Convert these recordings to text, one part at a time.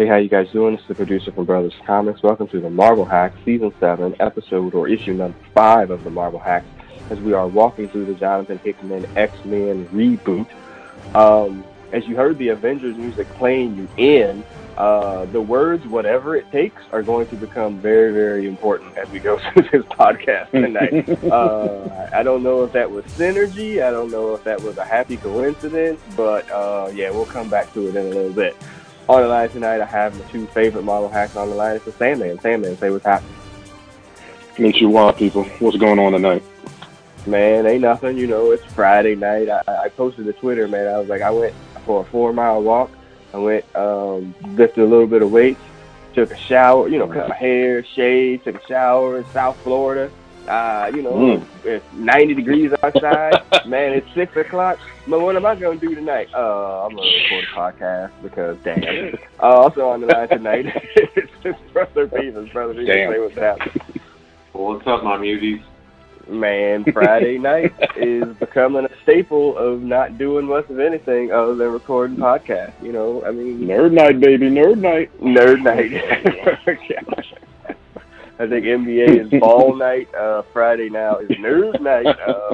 Hey, how you guys doing? This is the producer from Brothers Comics. Welcome to the Marvel Hack, Season 7, episode or issue number 5 of the Marvel Hack, as we are walking through the Jonathan Hickman X-Men reboot. As you heard the Avengers music playing you in, the words, whatever it takes, are going to become very, very important as we go through this podcast tonight. I don't know if that was synergy. I don't know if that was a happy coincidence, but yeah, we'll come back to it in a little bit. On the line tonight, I have my two favorite Marvel hacks on the line. It's the Sandman. Sandman, say what's happening. Meet you wild people. What's going on tonight? Man, ain't nothing. You know, it's Friday night. I posted to Twitter, man. I was like, I went for a 4-mile walk. I went, lifted a little bit of weights, took a shower, you know, cut my hair, shaved, took a shower in South Florida. You know, it's 90 degrees outside. Man, it's 6 o'clock. But what am I going to do tonight? I'm going to record a podcast because, damn. Also on the line tonight, it's Brother Beaver. Brother Beaver, say what's happening. Well, what's up, my muties? Man, Friday night is becoming a staple of not doing much of anything other than recording podcasts. You know, I mean, nerd night, baby, nerd night, nerd night. I think NBA is ball night. Friday now is nerd night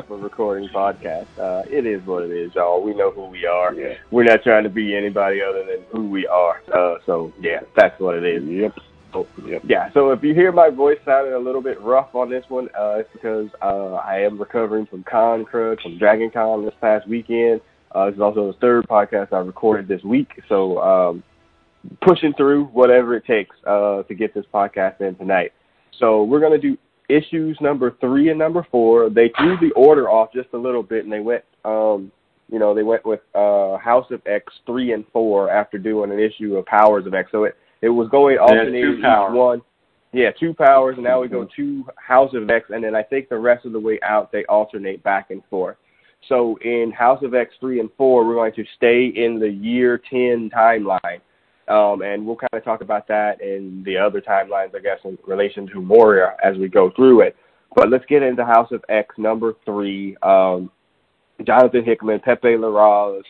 for recording podcasts. It is what it is, y'all. We know who we are. Yeah. We're not trying to be anybody other than who we are. So yeah, that's what it is. Yep. Yep. Yeah, so if you hear my voice sounding a little bit rough on this one, it's because I am recovering from con crud, from Dragon Con this past weekend. This is also the third podcast I recorded this week, so pushing through whatever it takes to get this podcast in tonight. So we're going to do issues number 3 and number 4. They threw the order off just a little bit, and they went, you know, they went with House of X 3 and 4 after doing an issue of Powers of X. So It was going alternating one. Yeah, 2 powers, and now we go 2 House of X, and then I think the rest of the way out, they alternate back and forth. So in House of X 3 and 4, we're going to stay in the year 10 timeline, and we'll kind of talk about that and the other timelines, I guess, in relation to Moira as we go through it. But let's get into House of X number 3, Jonathan Hickman, Pepe Larraz.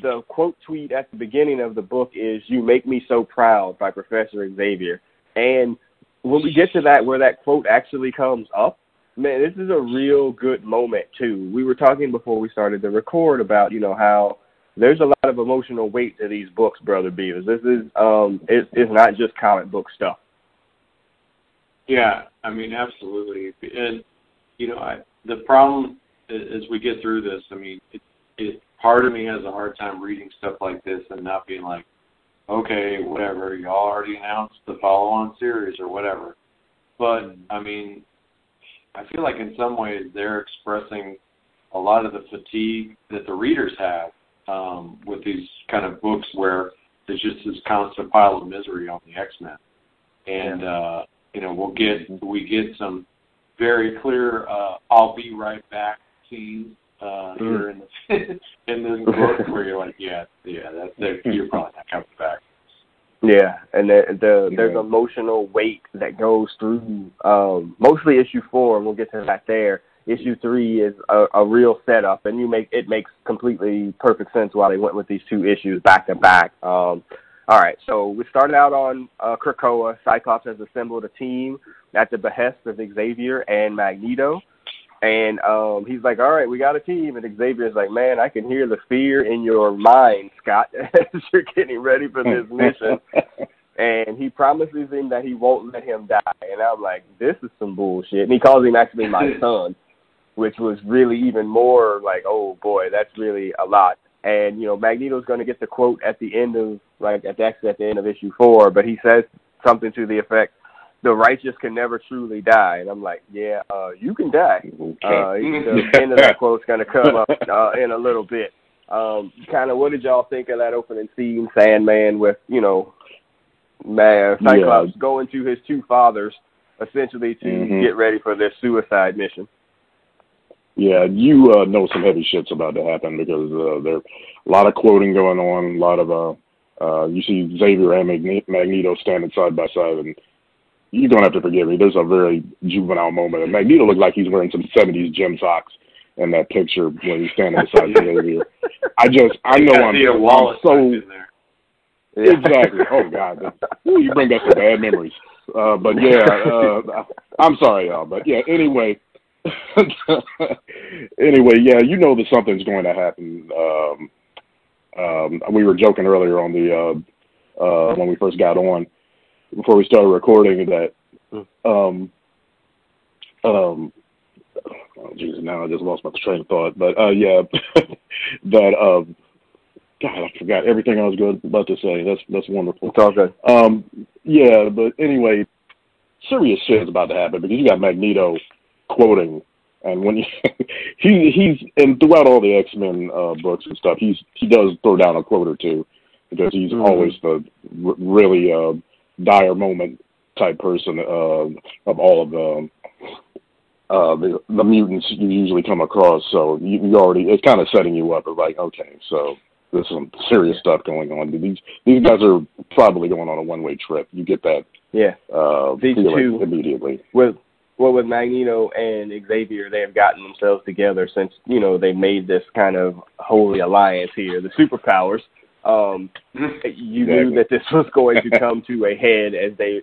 The quote tweet at the beginning of the book is "You Make Me So Proud" by Professor Xavier. And when we get to that, where that quote actually comes up, man, this is a real good moment too. We were talking before we started to record about, you know, how there's a lot of emotional weight to these books, Brother Beavers. This is it's not just comic book stuff. Yeah, I mean, absolutely. And you know, the problem as we get through this, I mean, part of me has a hard time reading stuff like this and not being like, okay, whatever, y'all already announced the follow-on series or whatever. But, I mean, I feel like in some ways they're expressing a lot of the fatigue that the readers have with these kind of books where there's just this constant pile of misery on the X-Men. And, you know, we get some very clear I'll be right back scenes. Here in this book where you're like, yeah, that's you're probably not coming back. Yeah, and there's emotional weight that goes through mostly issue 4, and we'll get to that there. Issue 3 is a real setup, and it makes completely perfect sense why they went with these 2 issues back to back. All right, so we started out on Krakoa. Cyclops has assembled a team at the behest of Xavier and Magneto. And he's like, all right, we got a team. And Xavier's like, man, I can hear the fear in your mind, Scott, as you're getting ready for this mission. And he promises him that he won't let him die. And I'm like, this is some bullshit. And he calls him actually my son, which was really even more like, oh, boy, that's really a lot. And, you know, Magneto's going to get the quote at the end of, like, at the end of issue 4. But he says something to the effect, the righteous can never truly die. And I'm like, yeah, you can die. Okay. The end of that quote's going to come up in a little bit. Kind of what did y'all think of that opening scene, Sandman, with, you know, Cyclops going to his 2 fathers, essentially, to get ready for their suicide mission? Yeah, you know some heavy shit's about to happen because there's a lot of quoting going on, a lot of, you see Xavier and Magneto standing side by side, and you're going to have to forgive me. There's a very juvenile moment. And Magneto looks like he's wearing some 70s gym socks in that picture when he's standing beside Xavier. I know I'm so... Yeah. Exactly. Oh, God. You bring back some bad memories. But, yeah, I'm sorry, y'all. But, yeah, anyway. Anyway, yeah, you know that something's going to happen. We were joking earlier on the when we first got on, before we started recording, that oh, geez, now I just lost my train of thought. But, yeah, that, God, I forgot everything I was about to say. That's wonderful. It's all good. Yeah, but anyway, serious shit is about to happen because you got Magneto quoting, and when he's and throughout all the X-Men books and stuff, he does throw down a quote or two because he's always the really dire moment type person of all of the mutants you usually come across. So you already, it's kind of setting you up of like, okay, so there's some serious stuff going on. These guys are probably going on a one-way trip. You get that, these two immediately. Well, with Magneto and Xavier, they have gotten themselves together since, you know, they made this kind of holy alliance here, the superpowers. You knew that this was going to come to a head as they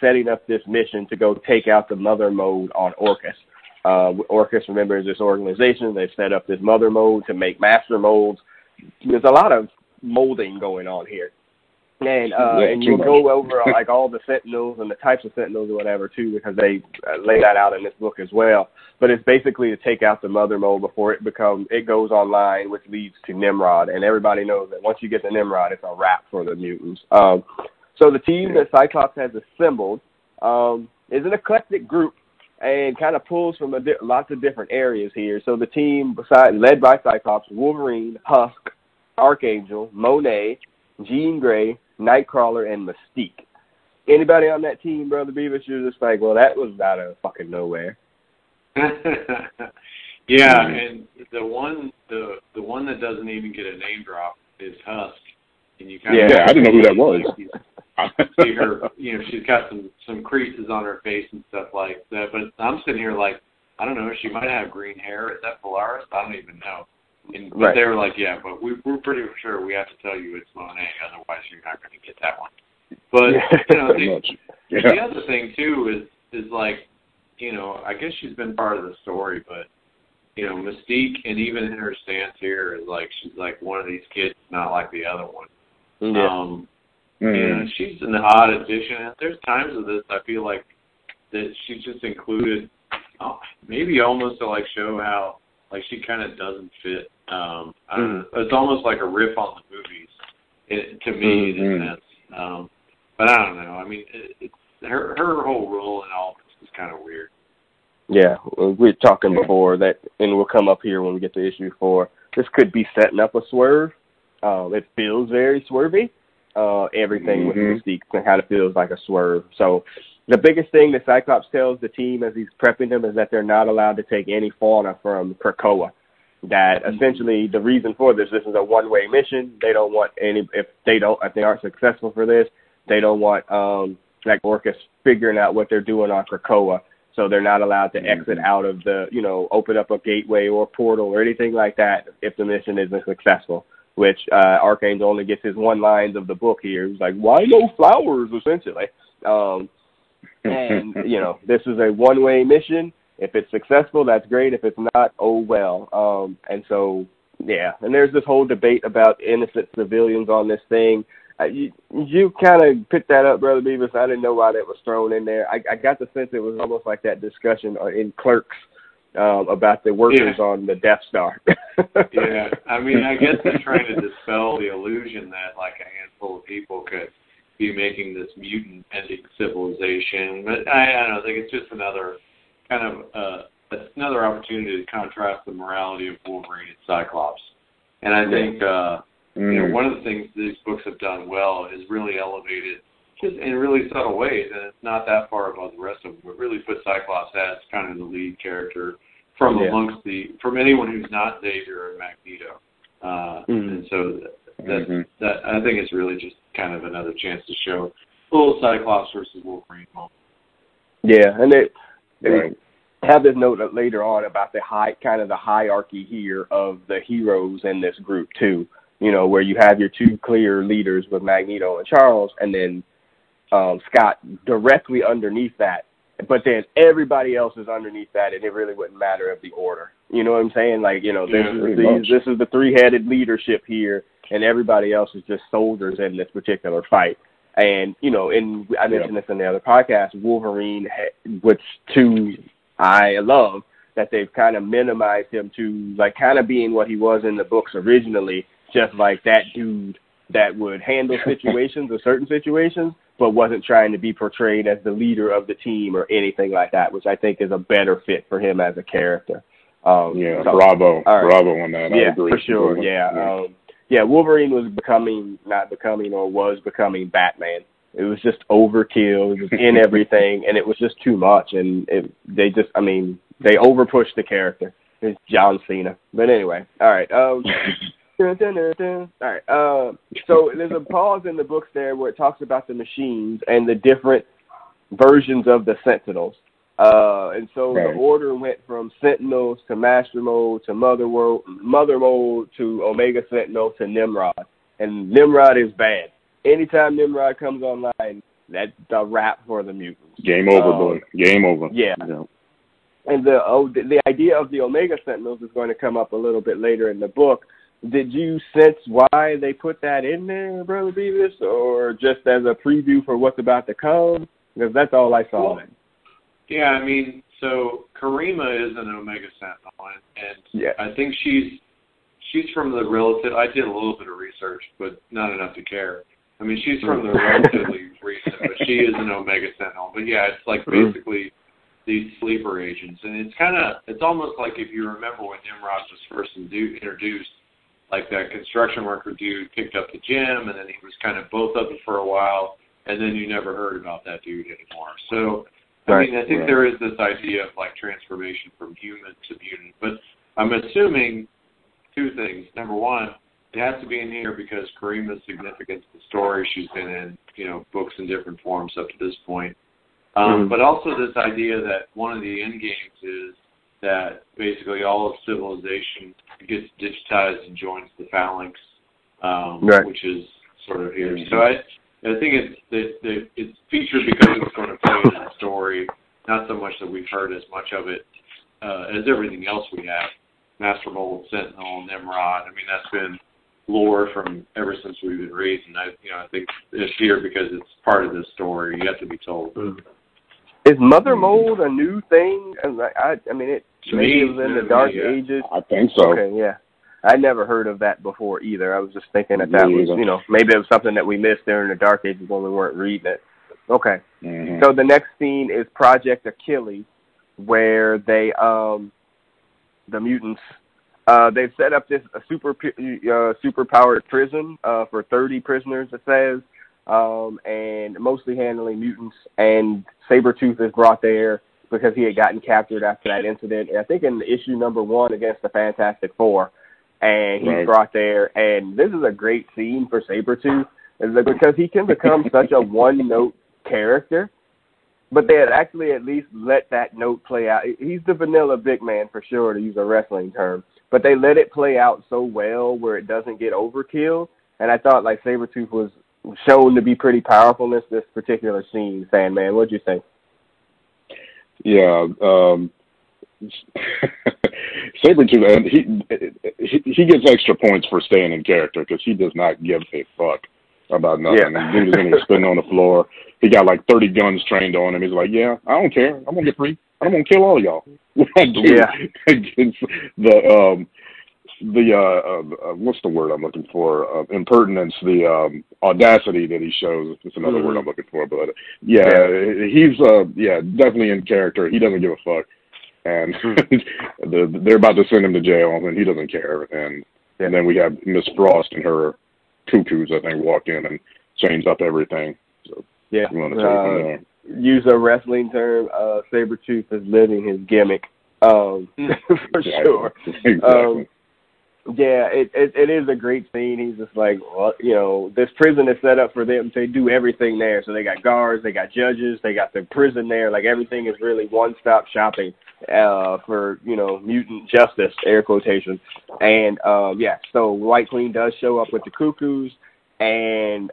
setting up this mission to go take out the Mother Mold on Orcus. Orcus, remember, is this organization. They've set up this Mother Mold to make Master Molds. There's a lot of molding going on here. And you go over like all the Sentinels and the types of Sentinels or whatever too, because they lay that out in this book as well. But it's basically to take out the Mother Mold before it goes online, which leads to Nimrod. And everybody knows that once you get the Nimrod, it's a wrap for the mutants. So the team that Cyclops has assembled is an eclectic group and kind of pulls from lots of different areas here. So the team, led by Cyclops, Wolverine, Husk, Archangel, Monet, Jean Grey, Nightcrawler, and Mystique. Anybody on that team, Brother Beavis, you're just like, well, that was out of fucking nowhere. And the one that doesn't even get a name drop is Husk. And you kind of I didn't know who that was. See her, you know, she's got some creases on her face and stuff like that. But I'm sitting here like, I don't know, she might have green hair. Is that Polaris? I don't even know. But they were like, but we're pretty sure we have to tell you it's Monet, otherwise you're not going to get that one. But you know, the other thing too is like, you know, I guess she's been part of the story, but you know, Mystique, and even in her stance here, is like she's like one of these kids, not like the other one. You know, she's an odd addition. There's times of this I feel like that she's just included, maybe almost to like show how like she kind of doesn't fit. I don't know. It's almost like a riff on the movies, to me, in a sense. But I don't know. I mean, her whole role in all this is kind of weird. Yeah, we were talking before that, and we'll come up here when we get to issue 4. This could be setting up a swerve. It feels very swervy. Everything with Mystique kind of feels like a swerve. So the biggest thing that Cyclops tells the team as he's prepping them is that they're not allowed to take any fauna from Krakoa. That essentially the reason for this is a one-way mission. They don't want any, if they aren't successful for this, they don't want like Orcus figuring out what they're doing on Krakoa. So they're not allowed to exit out of the, you know, open up a gateway or portal or anything like that if the mission isn't successful. Which Archangel only gets his one line of the book here. He's like, why no flowers, essentially? And, you know, this is a one-way mission. If it's successful, that's great. If it's not, oh, well. And so, yeah. And there's this whole debate about innocent civilians on this thing. You kind of picked that up, Brother Beavis. I didn't know why that was thrown in there. I got the sense it was almost like that discussion in Clerks about the workers on the Death Star. I mean, I guess they're trying to dispel the illusion that, like, a handful of people could be making this mutant-ending civilization. But I don't know, I think it's just another kind of another opportunity to contrast the morality of Wolverine and Cyclops. And I think you know, one of the things these books have done well is really elevated, just in really subtle ways, and it's not that far above the rest of them, but really put Cyclops as kind of the lead character from amongst from anyone who's not Xavier and Magneto. And so that I think it's really just kind of another chance to show a little Cyclops versus Wolverine moment. Yeah, and they have this note later on about the hierarchy here of the heroes in this group too. you know, where you have your two clear leaders with Magneto and Charles, and then Scott directly underneath that. But then everybody else is underneath that, and it really wouldn't matter of the order. You know what I'm saying? Like, you know, this is the three-headed leadership here, and everybody else is just soldiers in this particular fight. And, you know, and I mentioned this in the other podcast, Wolverine, which I love, that they've kind of minimized him to, like, kind of being what he was in the books originally, just like that dude that would handle situations or certain situations, but wasn't trying to be portrayed as the leader of the team or anything like that, which I think is a better fit for him as a character. Bravo on that. I agree. For sure, yeah. Wolverine was becoming Batman. It was just overkill. It was in everything, and it was just too much. And they overpushed the character. It's John Cena. But anyway, all right. All right. So there's a pause in the books there where it talks about the machines and the different versions of the Sentinels. And so the order went from Sentinels to Master Mold to Mother Mold to Omega Sentinel to Nimrod. And Nimrod is bad. Anytime Nimrod comes online, that's the wrap for the mutants. Game over, boy. Game over. Yeah. And the idea of the Omega Sentinels is going to come up a little bit later in the book. Did you sense why they put that in there, Brother Beavis, or just as a preview for what's about to come? Because that's all I saw. Cool. Yeah, I mean, so Karima is an Omega Sentinel, and I think she's from the relative. I did a little bit of research, but not enough to care. I mean, she's from the relatively recent, but she is an Omega Sentinel. But yeah, it's like basically these sleeper agents, and it's almost like if you remember when Nimrod was first introduced. Like that construction worker dude picked up the gym, and then he was kind of both of them for a while, and then you never heard about that dude anymore. So, I think there is this idea of like transformation from human to mutant. But I'm assuming two things. Number one, it has to be in here because Karima's significant to the story. She's been in, you know, books in different forms up to this point. But also this idea that one of the end games is that basically all of civilization gets digitized and joins the phalanx, which is sort of here. So I think it's featured because it's going to play in the story, not so much that we've heard as much of it as everything else we have. Master Mold, Sentinel, Nimrod. I mean, that's been lore from ever since we've been reading. I think it's here because it's part of the story. You have to be told. Is Mother Mold a new thing? It was in the Dark Ages. I think so. Okay, yeah. I never heard of that before either. I was just thinking that was, you know, maybe it was something that we missed during the Dark Ages when we weren't reading it. Okay. Mm-hmm. So the next scene is Project Achilles, where they, the mutants, they've set up this super-powered prison for 30 prisoners, it says. And mostly handling mutants, and Sabretooth is brought there because he had gotten captured after that incident, and I think in issue number 1 against the Fantastic Four, and he's brought there, and this is a great scene for Sabretooth, because he can become such a one-note character, but they had actually at least let that note play out. He's the vanilla big man for sure, to use a wrestling term, but they let it play out so well where it doesn't get overkill, and I thought like Sabretooth was shown to be pretty powerful in this particular scene. Sandman, what'd you think? Yeah, Sabretooth, he gets extra points for staying in character because he does not give a fuck about nothing. Yeah. He was going to spin on the floor. He got like 30 guns trained on him. He's like, yeah, I don't care. I'm going to get free. I'm going to kill all of y'all. Yeah. What's the word I'm looking for? Impertinence, the audacity that he shows. It's another word I'm looking for, but he's definitely in character. He doesn't give a fuck, and they're about to send him to jail, and he doesn't care. And then we have Miss Frost and her cuckoos, I think, walk in and change up everything. So you want to take from there. Use a wrestling term. Sabretooth is living his gimmick for sure. Exactly. Yeah, it is a great scene. He's just like, well, you know, this prison is set up for them. They do everything there. So they got guards, they got judges, they got the prison there. Like, everything is really one-stop shopping. for, you know, mutant justice, air quotation. And, yeah, so White Queen does show up with the Cuckoos, and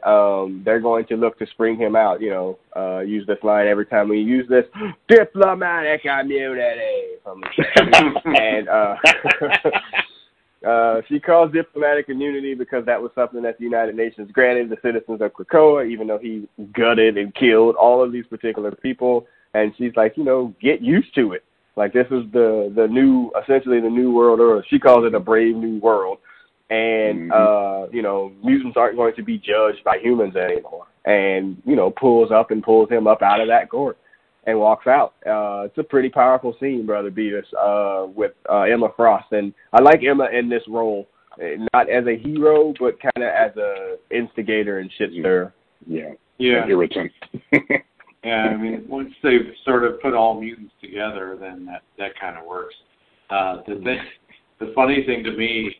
they're going to look to spring him out, you know, use this line every time we use this, diplomatic immunity. And she calls diplomatic immunity because that was something that the United Nations granted the citizens of Krakoa, even though he gutted and killed all of these particular people. And she's like, you know, get used to it. Like, this is the new, essentially the new world, or she calls it a brave new world. And, you know, mutants aren't going to be judged by humans anymore. And, you know, pulls him up out of that court and walks out. It's a pretty powerful scene, Brother Beavis, with Emma Frost. And I like Emma in this role, not as a hero, but kind of as a instigator and shit stirrer. Yeah. Irritant. Yeah, I mean, once they've sort of put all mutants together, then that kind of works. The funny thing to me,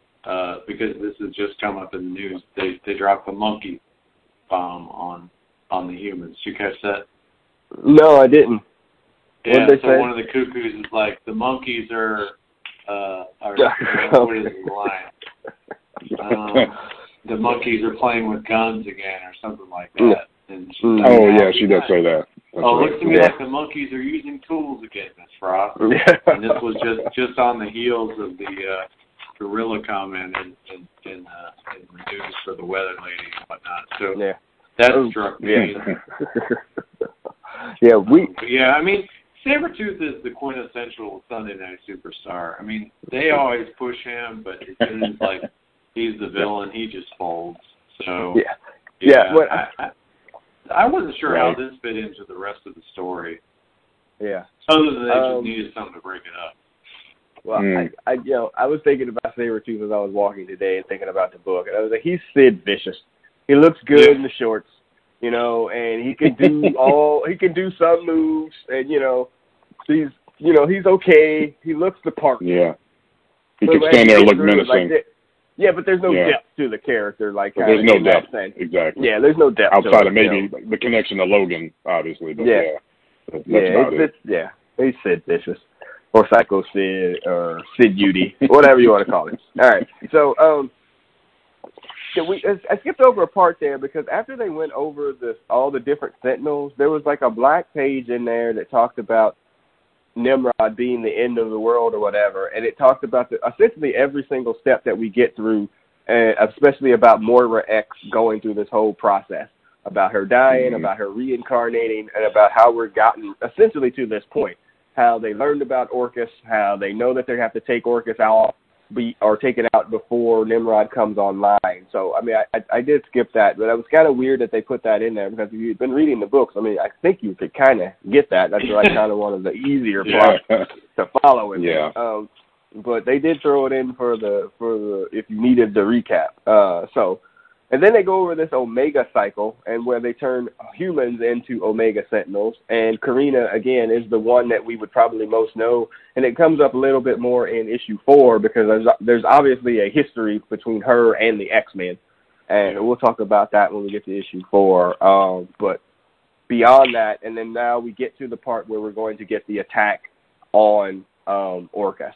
because this has just come up in the news, they dropped the monkey bomb on the humans. Did you catch that? No, I didn't. Yeah, so one of the Cuckoos is like, the monkeys are what is the line? The monkeys are playing with guns again, or something like that. And she does say that. That's right. Looks to me like the monkeys are using tools again, Miss Frost. And this was just on the heels of the gorilla comment in the news for the weather lady and whatnot. So that struck me. I mean, Sabretooth is the quintessential Sunday night superstar. I mean, they always push him, but as soon as like he's the villain, he just folds. So I wasn't sure how this fit into the rest of the story. Yeah. Other than they just needed something to break it up. Well, I was thinking about Sabretooth as I was walking today and thinking about the book, and I was like, he's Sid Vicious. He looks good in the shorts, you know, and he can do he can do some moves, and he's okay. He looks the part. Yeah. He can stand there and look menacing. Like, yeah, but there's no depth to the character. Like there's no depth, exactly. Yeah, there's no depth outside of maybe the connection to Logan, obviously. But he's Sid Vicious or Psycho Sid or Sid Udy, whatever you want to call it. All right, so I skipped over a part there because after they went over all the different Sentinels, there was like a black page in there that talked about Nimrod being the end of the world or whatever, and it talked about essentially every single step that we get through, and especially about Moira X going through this whole process, about her dying, about her reincarnating, and about how we've gotten essentially to this point, how they learned about Orcus, how they know that they have to take Orcus out or take it out before Nimrod comes online. So, I mean, I did skip that, but it was kind of weird that they put that in there because if you've been reading the books, I mean, I think you could kind of get that. That's like kind of one of the easier parts to follow in there. But they did throw it in for the if you needed the recap. And then they go over this Omega cycle and where they turn humans into Omega Sentinels. And Karima, again, is the one that we would probably most know. And it comes up a little bit more in issue 4 because there's obviously a history between her and the X-Men. And we'll talk about that when we get to issue 4. But beyond that, and then now we get to the part where we're going to get the attack on Orcus.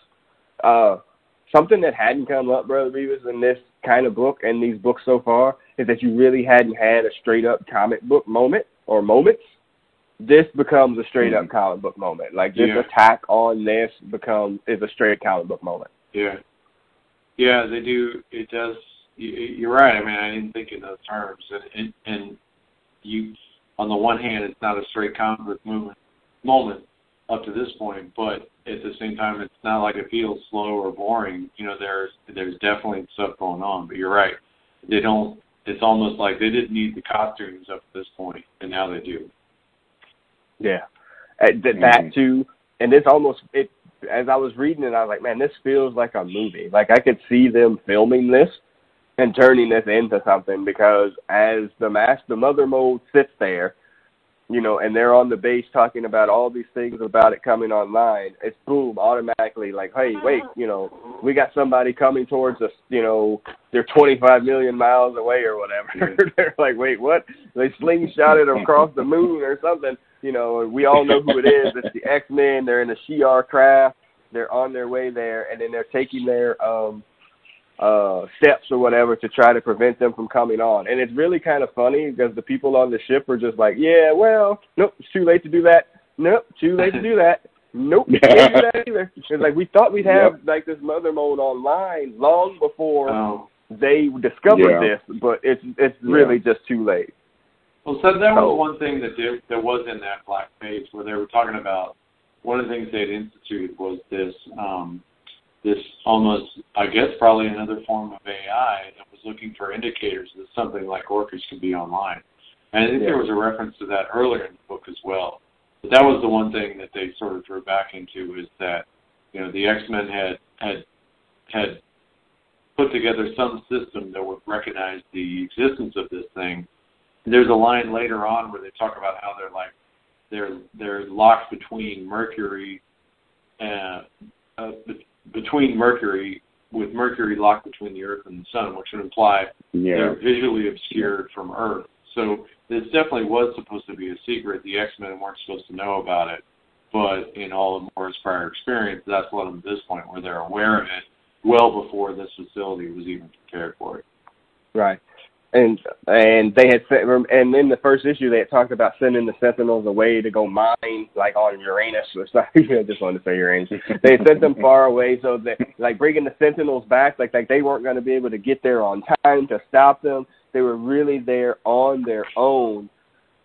Something that hadn't come up, Brother Beavis, in this kind of book and these books so far is that you really hadn't had a straight-up comic book moment or moments. This becomes a straight-up comic book moment. Like, this attack on this is a straight comic book moment. Yeah. Yeah, they do. It does. You're right. I mean, I didn't think in those terms. And you, on the one hand, it's not a straight comic book moment up to this point, but at the same time, it's not like it feels slow or boring. You know, there's definitely stuff going on, but you're right. They don't. It's almost like they didn't need the costumes up to this point, and now they do. Yeah, that too. And it's almost it. As I was reading it, I was like, man, this feels like a movie. Like I could see them filming this and turning this into something because as the Mother Mold sits there. You know, and they're on the base talking about all these things about it coming online. It's boom, automatically like, hey, wait, you know, we got somebody coming towards us, you know, they're 25 million miles away or whatever. They're like, wait, what? They slingshot it across the moon or something. You know, we all know who it is. It's the X-Men. They're in a Shi'ar craft. They're on their way there, and then they're taking their steps or whatever to try to prevent them from coming on. And it's really kind of funny because the people on the ship are just like, yeah, well, nope, it's too late to do that. Nope, too late to do that. Nope, can't do that either. It's like we thought we'd have like this Mother Mold online long before they discovered this, but it's really just too late. Well, so there was one thing that there was in that black page where they were talking about. One of the things they had instituted was this this almost, I guess, probably another form of AI that was looking for indicators that something like Orcus could be online. And I think there was a reference to that earlier in the book as well. But that was the one thing that they sort of drew back into is that, you know, the X-Men had put together some system that would recognize the existence of this thing. And there's a line later on where they talk about how they're like, they're locked with Mercury locked between the Earth and the Sun, which would imply they're visually obscured from Earth. So this definitely was supposed to be a secret. The X-Men weren't supposed to know about it, but in all of Moore's prior experience, that's led them to this point where they're aware of it well before this facility was even prepared for it. Right. And they had sent, and in the first issue they had talked about sending the Sentinels away to go mine, like on Uranus or something. I just wanted to say Uranus. They had sent them far away so that, like, bringing the Sentinels back, like they weren't going to be able to get there on time to stop them. They were really there on their own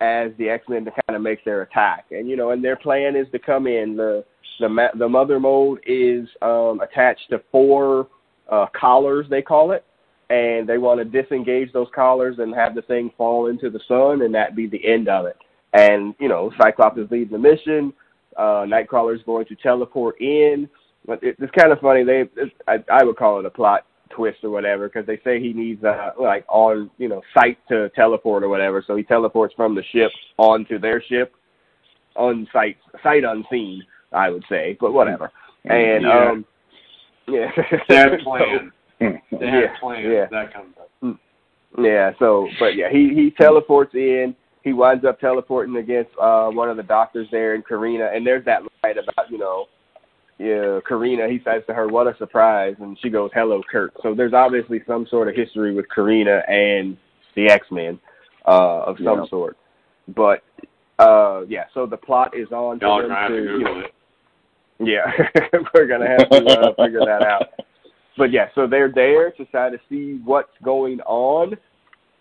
as the X-Men to kind of make their attack. And you know, and their plan is to come in. The Mother Mold is attached to four collars, they call it. And they want to disengage those collars and have the thing fall into the sun, and that be the end of it. And, you know, Cyclops is leading the mission. Nightcrawler is going to teleport in. But it's kind of funny. I would call it a plot twist or whatever, because they say he needs, sight to teleport or whatever. So he teleports from the ship onto their ship, on sight unseen, I would say, but whatever. And, that plan. That comes up. He teleports in. He winds up teleporting against one of the doctors there in Karima, and there's that line about, you know, Karima. He says to her, "What a surprise!" And she goes, "Hello, Kurt." So there's obviously some sort of history with Karima and the X-Men of some sort. But so the plot is on. Y'all are trying to Google it. Yeah, we're gonna have to figure that out. But, so they're there to try to see what's going on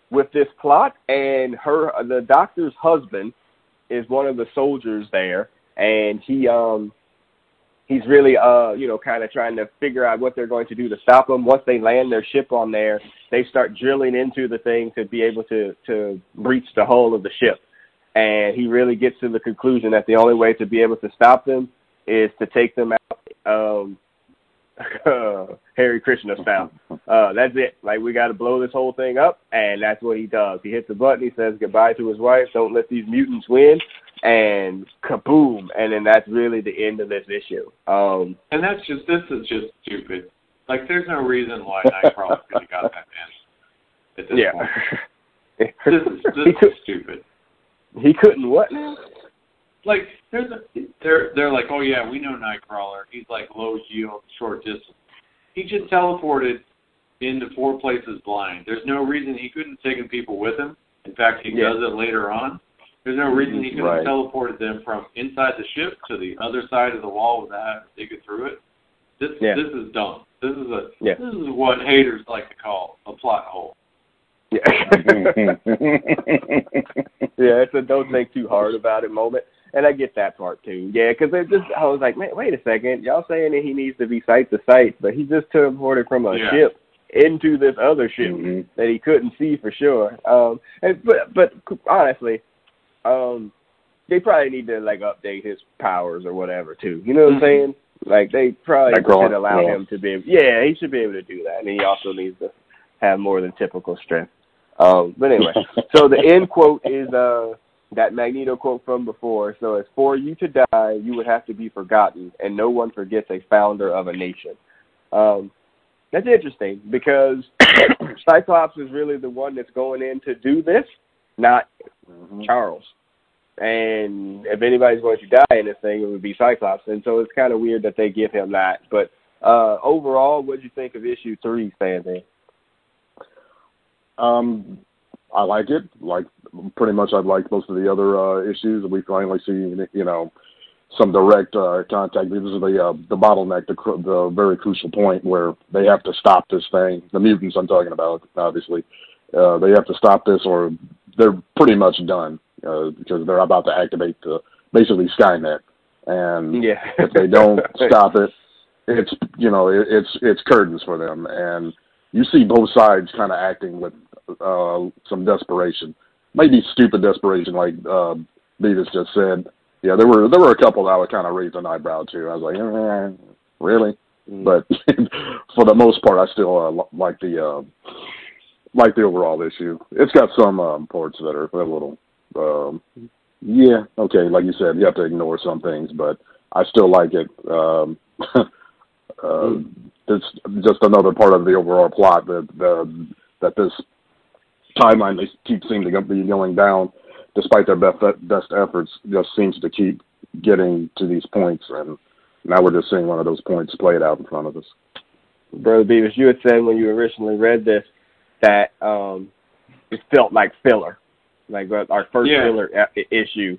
with this plot. And the doctor's husband is one of the soldiers there. And he's really, kind of trying to figure out what they're going to do to stop them. Once they land their ship on there, they start drilling into the thing to be able to breach the hull of the ship. And he really gets to the conclusion that the only way to be able to stop them is to take them out Hare Krishna style. That's it. Like, we got to blow this whole thing up, and that's what he does. He hits the button. He says goodbye to his wife. Don't let these mutants win, and kaboom! And then that's really the end of this issue. And this is just stupid. Like, there's no reason why Nightcrawler could have got that man at this point. This is stupid. He couldn't what now? Like, they're like, oh, yeah, we know Nightcrawler. He's like low yield, short distance. He just teleported into four places blind. There's no reason he couldn't have taken people with him. In fact, he does it later on. There's no reason he couldn't have teleported them from inside the ship to the other side of the wall without they could through it. This is dumb. This is what haters like to call a plot hole. Yeah, it's a don't think too hard about it moment. And I get that part, too. Yeah, because I was like, man, wait a second. Y'all saying that he needs to be sight to sight, but he just teleported from a ship into this other ship that he couldn't see for sure. But honestly, they probably need to, like, update his powers or whatever, too. You know what I'm saying? Like, they probably should allow him to be able, he should be able to do that. And he also needs to have more than typical strength. But anyway, so the end quote is... that Magneto quote from before, so as for you to die, you would have to be forgotten, and no one forgets a founder of a nation. That's interesting, because Cyclops is really the one that's going in to do this, not Charles. And if anybody's going to die in this thing, it would be Cyclops. And so it's kind of weird that they give him that. But overall, what do you think of issue 3, Sandman? I like it. Like, pretty much I've liked most of the other issues. We finally see, you know, some direct contact. This is the bottleneck, the very crucial point where they have to stop this thing. The mutants I'm talking about, obviously. They have to stop this or they're pretty much done because they're about to activate basically Skynet. And yeah. If they don't stop it, it's, you know, it's curtains for them. And you see both sides kind of acting with some desperation, maybe stupid desperation, like Beavis just said. Yeah, there were a couple that I would kind of raise an eyebrow to. I was like, really? Mm. But for the most part, I still like the overall issue. It's got some parts that are a little, yeah, okay, like you said, you have to ignore some things, but I still like it. It's just another part of the overall plot that this timeline they keep seeming to be going down, despite their best efforts, just seems to keep getting to these points, and now we're just seeing one of those points played out in front of us. Brother Beavis, you had said when you originally read this that it felt like filler, like our first filler issue,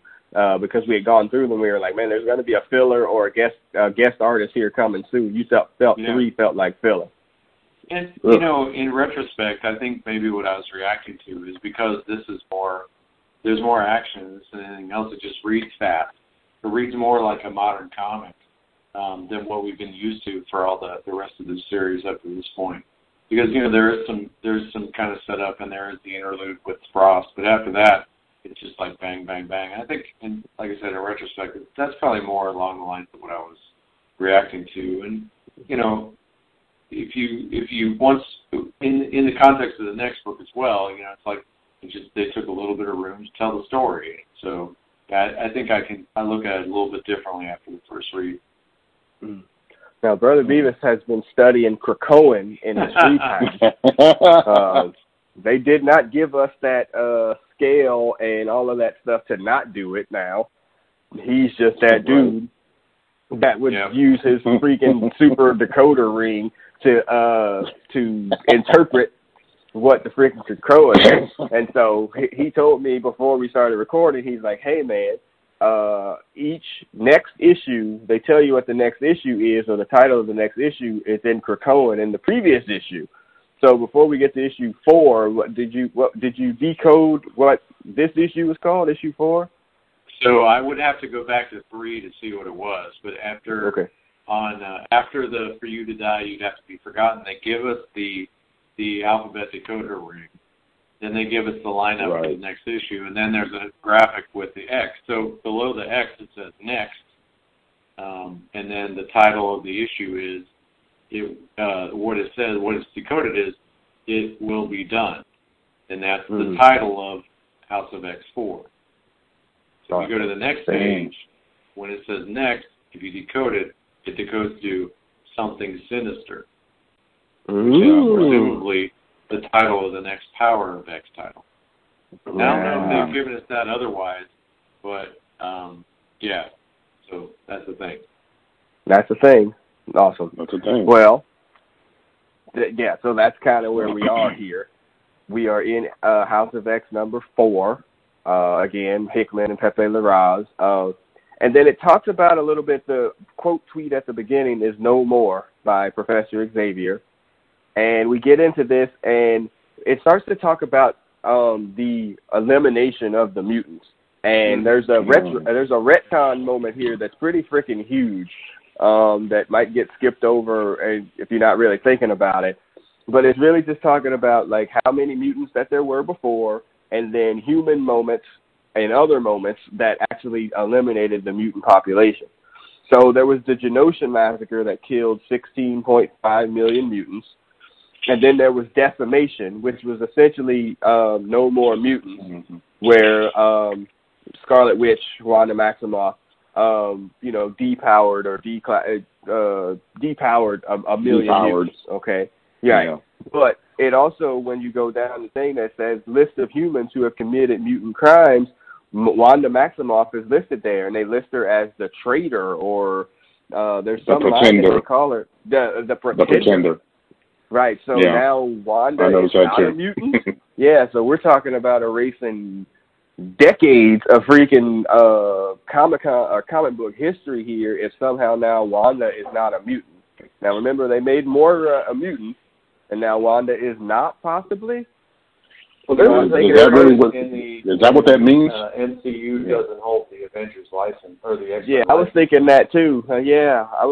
because we had gone through them. We were like, man, there's going to be a filler or a guest artist here coming soon. You felt like filler. And, you know, in retrospect, I think maybe what I was reacting to is because this is more, there's more action than anything else. It just reads fast. It reads more like a modern comic than what we've been used to for all the rest of the series up to this point. Because, you know, there's some kind of setup and there is the interlude with Frost, but after that, it's just like bang, bang, bang. And I think, and like I said, in retrospect, that's probably more along the lines of what I was reacting to. And, you know, if you once in the context of the next book as well, you know, it's like it just they took a little bit of room to tell the story. So I think I look at it a little bit differently after the first read. Mm. Now, Brother Beavis has been studying Krakoan in his free time. They did not give us that scale and all of that stuff to not do it now. He's just that dude that would use his freaking super decoder ring to interpret what the freaking Krakoa is. And so he told me before we started recording, he's like, hey, man, each next issue, they tell you what the next issue is, or the title of the next issue is in Krakoan in the previous issue. So before we get to issue 4, did you decode what this issue was called, issue 4? So I would have to go back to 3 to see what it was. But after the For You to Die, You'd Have to Be Forgotten, they give us the alphabet decoder ring. Then they give us the lineup for the next issue, and then there's a graphic with the X. So below the X, it says next, and then the title of the issue is what it says, what it's decoded is, It Will Be Done, and that's the title of House of X 4. So if you go to the next page, when it says next, if you decode it, it decodes to Something Sinister, which is presumably the title of the next Power of X title. Now, I don't know if they've given us that otherwise, but, so that's the thing. That's the thing. Awesome. That's the thing. Well, so that's kind of where we are here. We are in House of X number 4, again, Hickman and Pepe Larraz. And then it talks about a little bit, the quote tweet at the beginning is "No More" by Professor Xavier. And we get into this, and it starts to talk about the elimination of the mutants. And there's a retcon moment here that's pretty freaking huge that might get skipped over if you're not really thinking about it. But it's really just talking about, like, how many mutants that there were before, and then human moments and other moments that actually eliminated the mutant population. So there was the Genosha massacre that killed 16.5 million mutants. And then there was decimation, which was essentially no more mutants, where Scarlet Witch, Wanda Maximoff, depowered or depowered a million mutants. Okay, yeah. But it also, when you go down the thing that says list of humans who have committed mutant crimes, Wanda Maximoff is listed there, and they list her as the traitor, or there's some line that they call her the pretender. Right, so yeah. Now Wanda is not a mutant. Yeah, so we're talking about erasing decades of freaking comic book history here if somehow now Wanda is not a mutant. Now remember, they made Moira a mutant, and now Wanda is not, possibly? Well, there was is that what that means? MCU doesn't hold the Avengers license or the X-Men. Yeah, I was thinking that too. Right. And I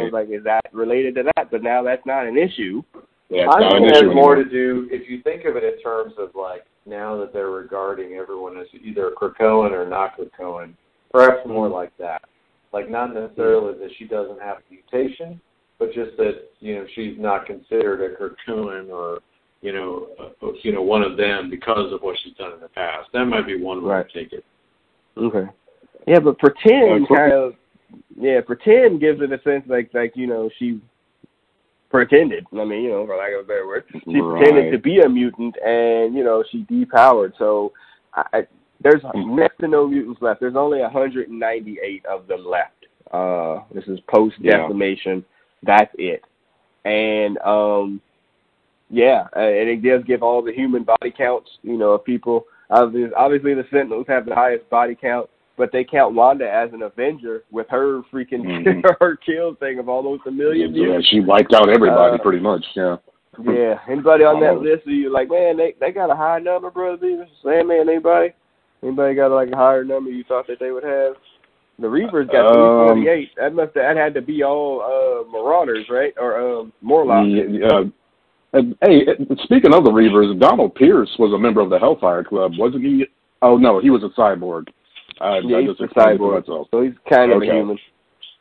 was like, is that related to that? But now that's not an issue. Yeah, I think it has more to do, if you think of it in terms of like now that they're regarding everyone as either Krakoan or not Krakoan, perhaps more like that. Like not necessarily that she doesn't have a mutation, but just that she's not considered a Krakoan or. One of them because of what she's done in the past. That might be one way to take it. Okay. Yeah, but pretend gives it a sense like she pretended. I mean, for lack of a better word, she pretended to be a mutant, and she depowered. So there's next to no mutants left. There's only 198 of them left. This is post-decimation. Yeah. That's it. And and it does give all the human body counts, of people. Obviously, the Sentinels have the highest body count, but they count Wanda as an Avenger with her freaking her kill thing of almost 1 million years. Yeah, she wiped out everybody pretty much, yeah. Yeah, anybody on that list, you're like, man, they got a high number, Brother Beaver? Sandman, anybody? Anybody got like a higher number you thought that they would have? The Reavers got 348. That had to be all Marauders, right? Or Morlocks. Hey, speaking of the Reavers, Donald Pierce was a member of the Hellfire Club, wasn't he? Oh, no, he was a cyborg. He's a cyborg, so he's kind of a human.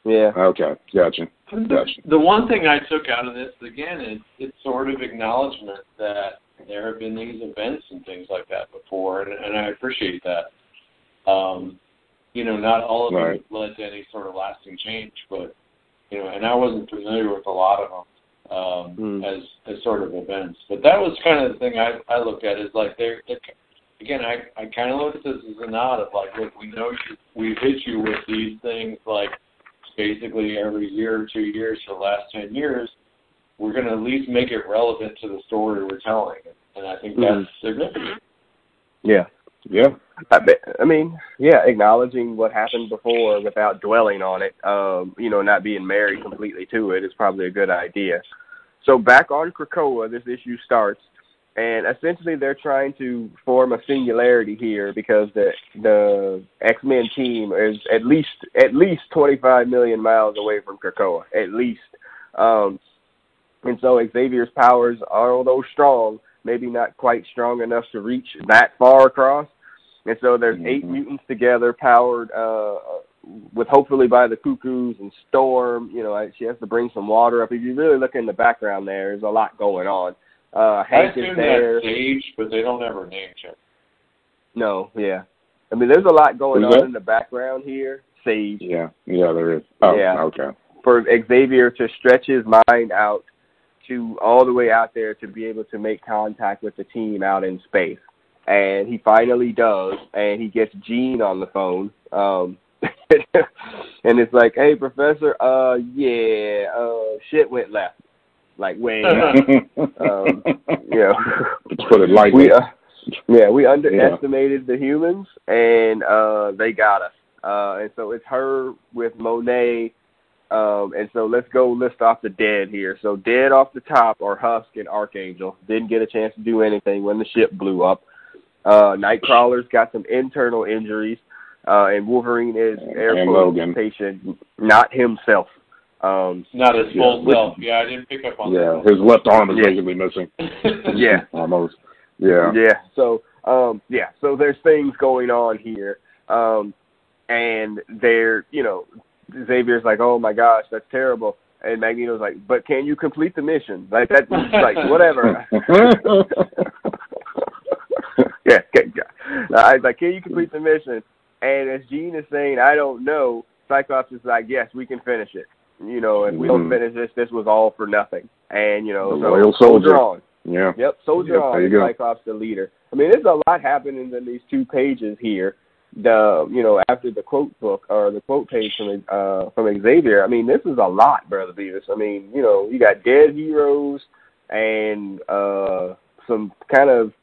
Yeah. Okay, gotcha. The one thing I took out of this, again, is it's sort of acknowledgement that there have been these events and things like that before, and I appreciate that. Not all of them led to any sort of lasting change, but, and I wasn't familiar with a lot of them. As sort of events. But that was kind of the thing I looked at is like, I kind of looked at this as a nod of like, look, we know we've hit you with these things like basically every year or 2 years for the last 10 years. We're going to at least make it relevant to the story we're telling. And I think that's significant. Yeah. Yeah. Acknowledging what happened before without dwelling on it, not being married completely to it is probably a good idea. So back on Krakoa, this issue starts, and essentially they're trying to form a singularity here because the X-Men team is at least 25 million miles away from Krakoa, at least. And so Xavier's powers are, although strong, maybe not quite strong enough to reach that far across. And so there's 8 mutants together, powered with hopefully by the Cuckoos and Storm. She has to bring some water up. If you really look in the background, there's a lot going on. Hank is there. Sage, but they don't ever name him. No, yeah. I mean, there's a lot going on in the background here. Sage. Yeah, there is. Oh, yeah. Okay. For Xavier to stretch his mind out to all the way out there to be able to make contact with the team out in space. And he finally does, and he gets Jean on the phone. And it's like, hey, Professor, shit went left. Like, way Let's put it lightly. We underestimated the humans, and they got us. And so it's her with Monet, and so let's go list off the dead here. So dead off the top are Husk and Archangel. Didn't get a chance to do anything when the ship blew up. Nightcrawler's got some internal injuries, and Wolverine is airborne patient, not himself. Not his full self. I didn't pick up on that. Yeah, his left arm is basically missing. Almost. Yeah. Yeah. So, so there's things going on here, and they're, Xavier's like, oh my gosh, that's terrible. And Magneto's like, but can you complete the mission? Like that's like whatever. Yeah, I was like, can you complete the mission? And as Jean is saying, I don't know, Cyclops is like, yes, we can finish it. If we don't finish this was all for nothing. And, the loyal soldier. Yeah. Yep. Soldier on, Cyclops the leader. I mean, there's a lot happening in these 2 pages here. The after the quote book or the quote page from Xavier. I mean, this is a lot, Brother Beavis. I mean, you got dead heroes and some kind of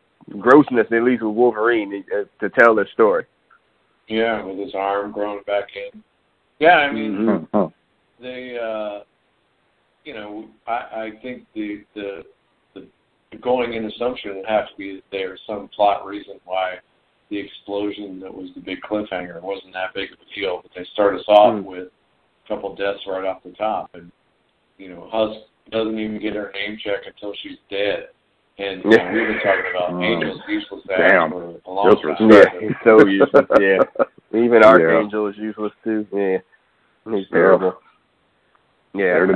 grossness, at least with Wolverine, to tell their story. Yeah, with his arm growing back in. Yeah, I mean, they, I think the going-in assumption would have to be that there's some plot reason why the explosion that was the big cliffhanger wasn't that big of a deal, but they start us off with a couple deaths right off the top, and, Husk doesn't even get her name check until she's dead. And we've been talking about Angel's useless ass for a long time. Yeah, he's so useless, yeah. Even Archangel is useless, too. Yeah. He's terrible. Yeah,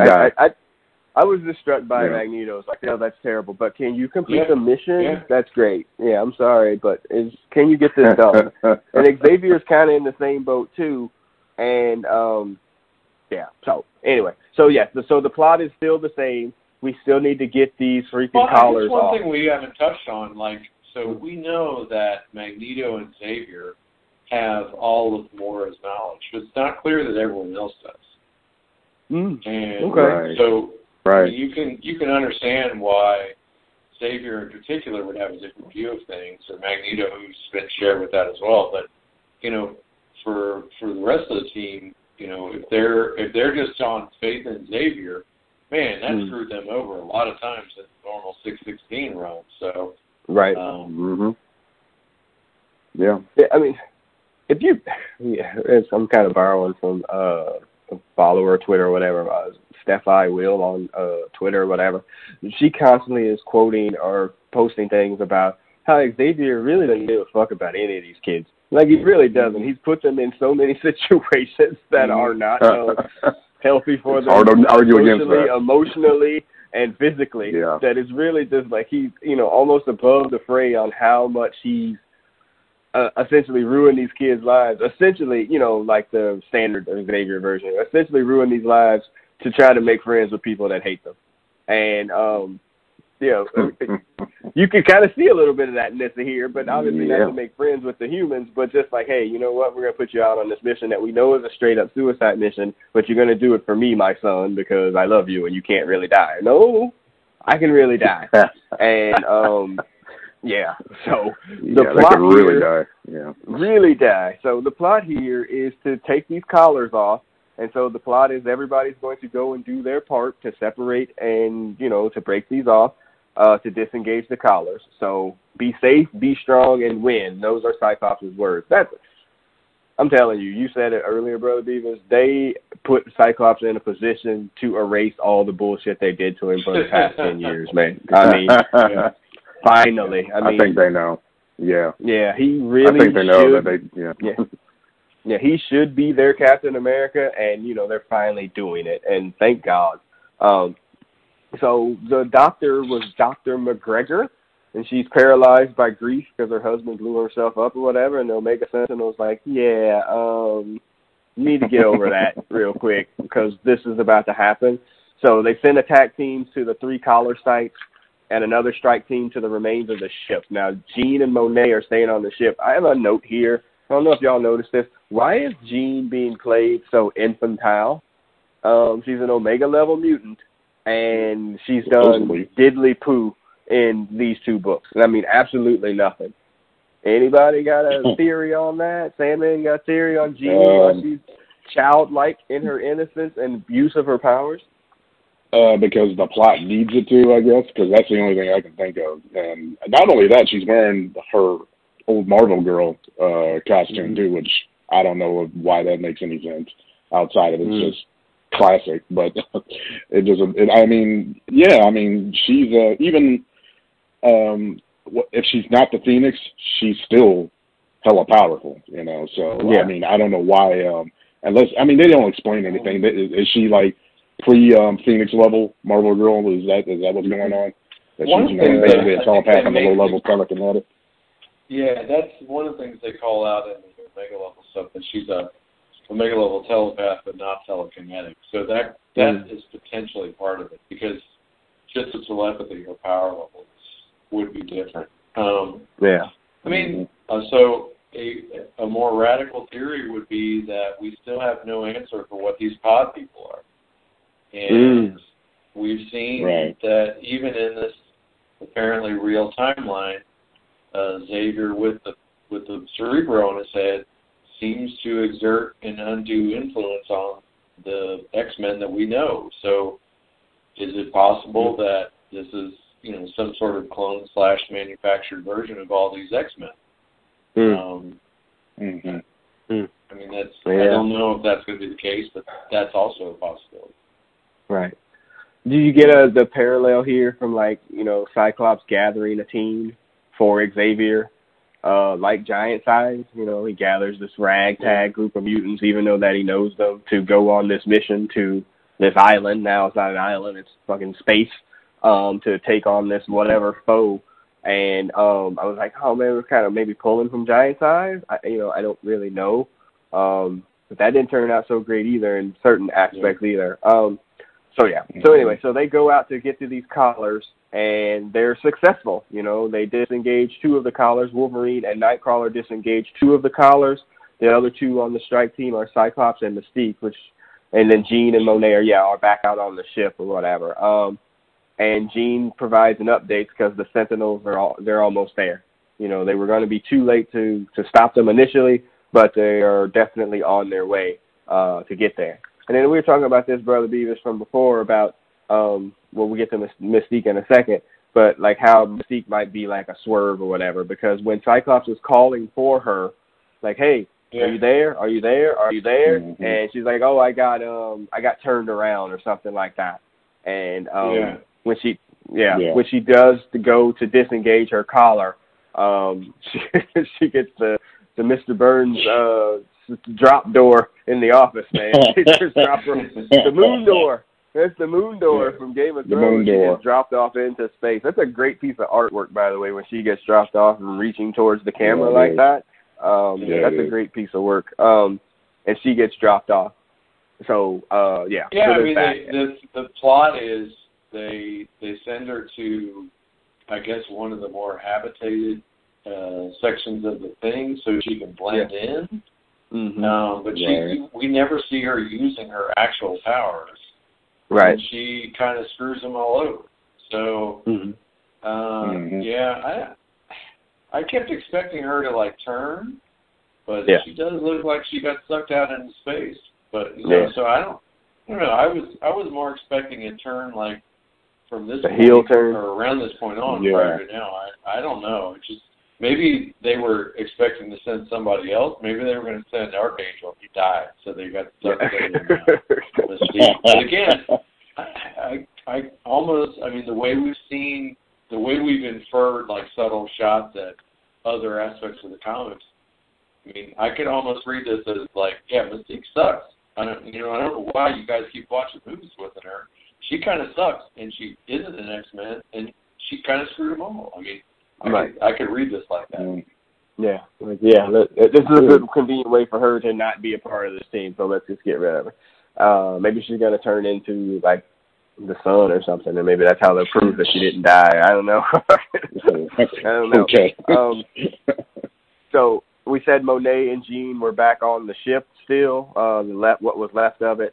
I was just struck by Magneto. It's like, no, that's terrible, but can you complete the mission? Yeah. That's great. Yeah, I'm sorry, but can you get this done? And Xavier's kind of in the same boat, too. And, so the plot is still the same. We still need to get these freaking collars off. That's one thing we haven't touched on. So we know that Magneto and Xavier have all of Moira's knowledge, but it's not clear that everyone else does. You can understand why Xavier in particular would have a different view of things, and Magneto, who's been shared with that as well. But for the rest of the team, if they're just on faith in Xavier. Man, that screwed them over a lot of times in normal 616 runs. So, right. Yeah. I mean, if you, I'm kind of borrowing from a follower Twitter or whatever, Steph Will on Twitter or whatever. She constantly is quoting or posting things about how Xavier really doesn't give a fuck about any of these kids. Like, he really doesn't. He's put them in so many situations that are not healthy for them, emotionally, and physically. Yeah. That is really just like he's, almost above the fray on how much he's essentially ruined these kids' lives. Essentially, like the standard Xavier version. Essentially, ruined these lives to try to make friends with people that hate them. And you can kind of see a little bit of that in this here, but obviously not to make friends with the humans, but just like, hey, you know what, we're going to put you out on this mission that we know is a straight-up suicide mission, but you're going to do it for me, my son, because I love you and you can't really die. No, I can really die. And, So the plot here is to take these collars off. And so the plot is everybody's going to go and do their part to separate and, to break these off, to disengage the collars. So be safe, be strong, and win. Those are Cyclops' words. I'm telling you, you said it earlier, Brother Beavers, they put Cyclops in a position to erase all the bullshit they did to him for the past 10 years, man. I mean, finally. I think they know. Yeah. Yeah, he really Yeah, he should be their Captain America, and, they're finally doing it, and thank God. So the doctor was Dr. McGregor, and she's paralyzed by grief because her husband blew herself up or whatever, and the Omega Sentinel's like, you need to get over that real quick because this is about to happen. So they send attack teams to the 3 collar sites and another strike team to the remains of the ship. Now, Jean and Monet are staying on the ship. I have a note here. I don't know if y'all noticed this. Why is Jean being played so infantile? She's an Omega-level mutant, and she's done diddly-poo in these 2 books. I mean, absolutely nothing. Anybody got a theory on that? Sandman got a theory on Jean? Why she's childlike in her innocence and abuse of her powers? Because the plot needs it to, I guess, because that's the only thing I can think of. And not only that, she's wearing her old Marvel Girl costume too, which I don't know why that makes any sense outside of it's just classic. But it doesn't. She's even if she's not the Phoenix, she's still hella powerful. So yeah. I mean, I don't know why. They don't explain anything. Is she like pre Phoenix level Marvel Girl? Is that what's going on? That she's maybe a telepath on the low level telekinetic. Yeah, that's one of the things they call out in the Omega-level stuff, that she's a Omega-level telepath but not telekinetic. So that is potentially part of it, because just the telepathy, her power level is would be different. I mean, so a more radical theory would be that we still have no answer for what these pod people are. And we've seen that even in this apparently real timeline, Xavier with the Cerebro in his head seems to exert an undue influence on the X-Men that we know. So is it possible that this is, some sort of clone/manufactured version of all these X-Men? I mean, I don't know if that's going to be the case, but that's also a possibility. Right. Do you get the parallel here from, Cyclops gathering a team for Xavier, giant size? He gathers this ragtag group of mutants, even though that he knows them, to go on this mission to this island. Now it's not an island, it's fucking space, to take on this whatever foe. And I was like, oh, man, we're kind of maybe pulling from giant size. I don't really know. But that didn't turn out so great either in certain aspects either. So anyway, so they go out to get to these collars, and they're successful. They disengage two of the collars. Wolverine and Nightcrawler disengage two of the collars. The other two on the strike team are Cyclops and Mystique, and then Jean and Monet are back out on the ship or whatever. And Jean provides an update because the Sentinels they're almost there. They were going to be too late to stop them initially, but they are definitely on their way to get there. And then we were talking about this, Brother Beavis, from before about, we'll get to Mystique in a second, but how Mystique might be like a swerve or whatever, because when Cyclops is calling for her, hey, are you there? Are you there? Are you there? Mm-hmm. And she's like, oh, I got turned around or something like that. And when she does to go to disengage her collar, she gets the Mr. Burns drop door in the office, man. She just dropped the moon door. That's the moon door from Game of Thrones. She gets dropped off into space. That's a great piece of artwork, by the way, when she gets dropped off and reaching towards the camera like that. That's a great piece of work. And she gets dropped off. So, the plot is they send her to, I guess, one of the more habitated sections of the thing so she can blend in. Mm-hmm. We never see her using her actual powers. Right. And she kind of screws them all over. So, I kept expecting her to, turn, but she does look like she got sucked out into space. But, so I don't know. I was more expecting a turn, from this point heel turn or around this point on prior to now. I don't know. It's just maybe they were expecting to send somebody else. Maybe they were going to send Archangel. He died, so they got stuck with him. But again, the way we've seen, the way we've inferred, subtle shots at other aspects of the comics, I mean, I could almost read this as, Mystique sucks. I don't know why you guys keep watching movies with her. She kind of sucks, and she isn't an X-Men, and she kind of screwed them all. I mean, I could read this like that. Yeah. This is a good, convenient way for her to not be a part of this team, so let's just get rid of her. Maybe she's going to turn into, the sun or something, and maybe that's how they'll prove that she didn't die. I don't know. I don't know. Okay. So we said Monet and Jean were back on the ship still, what was left of it.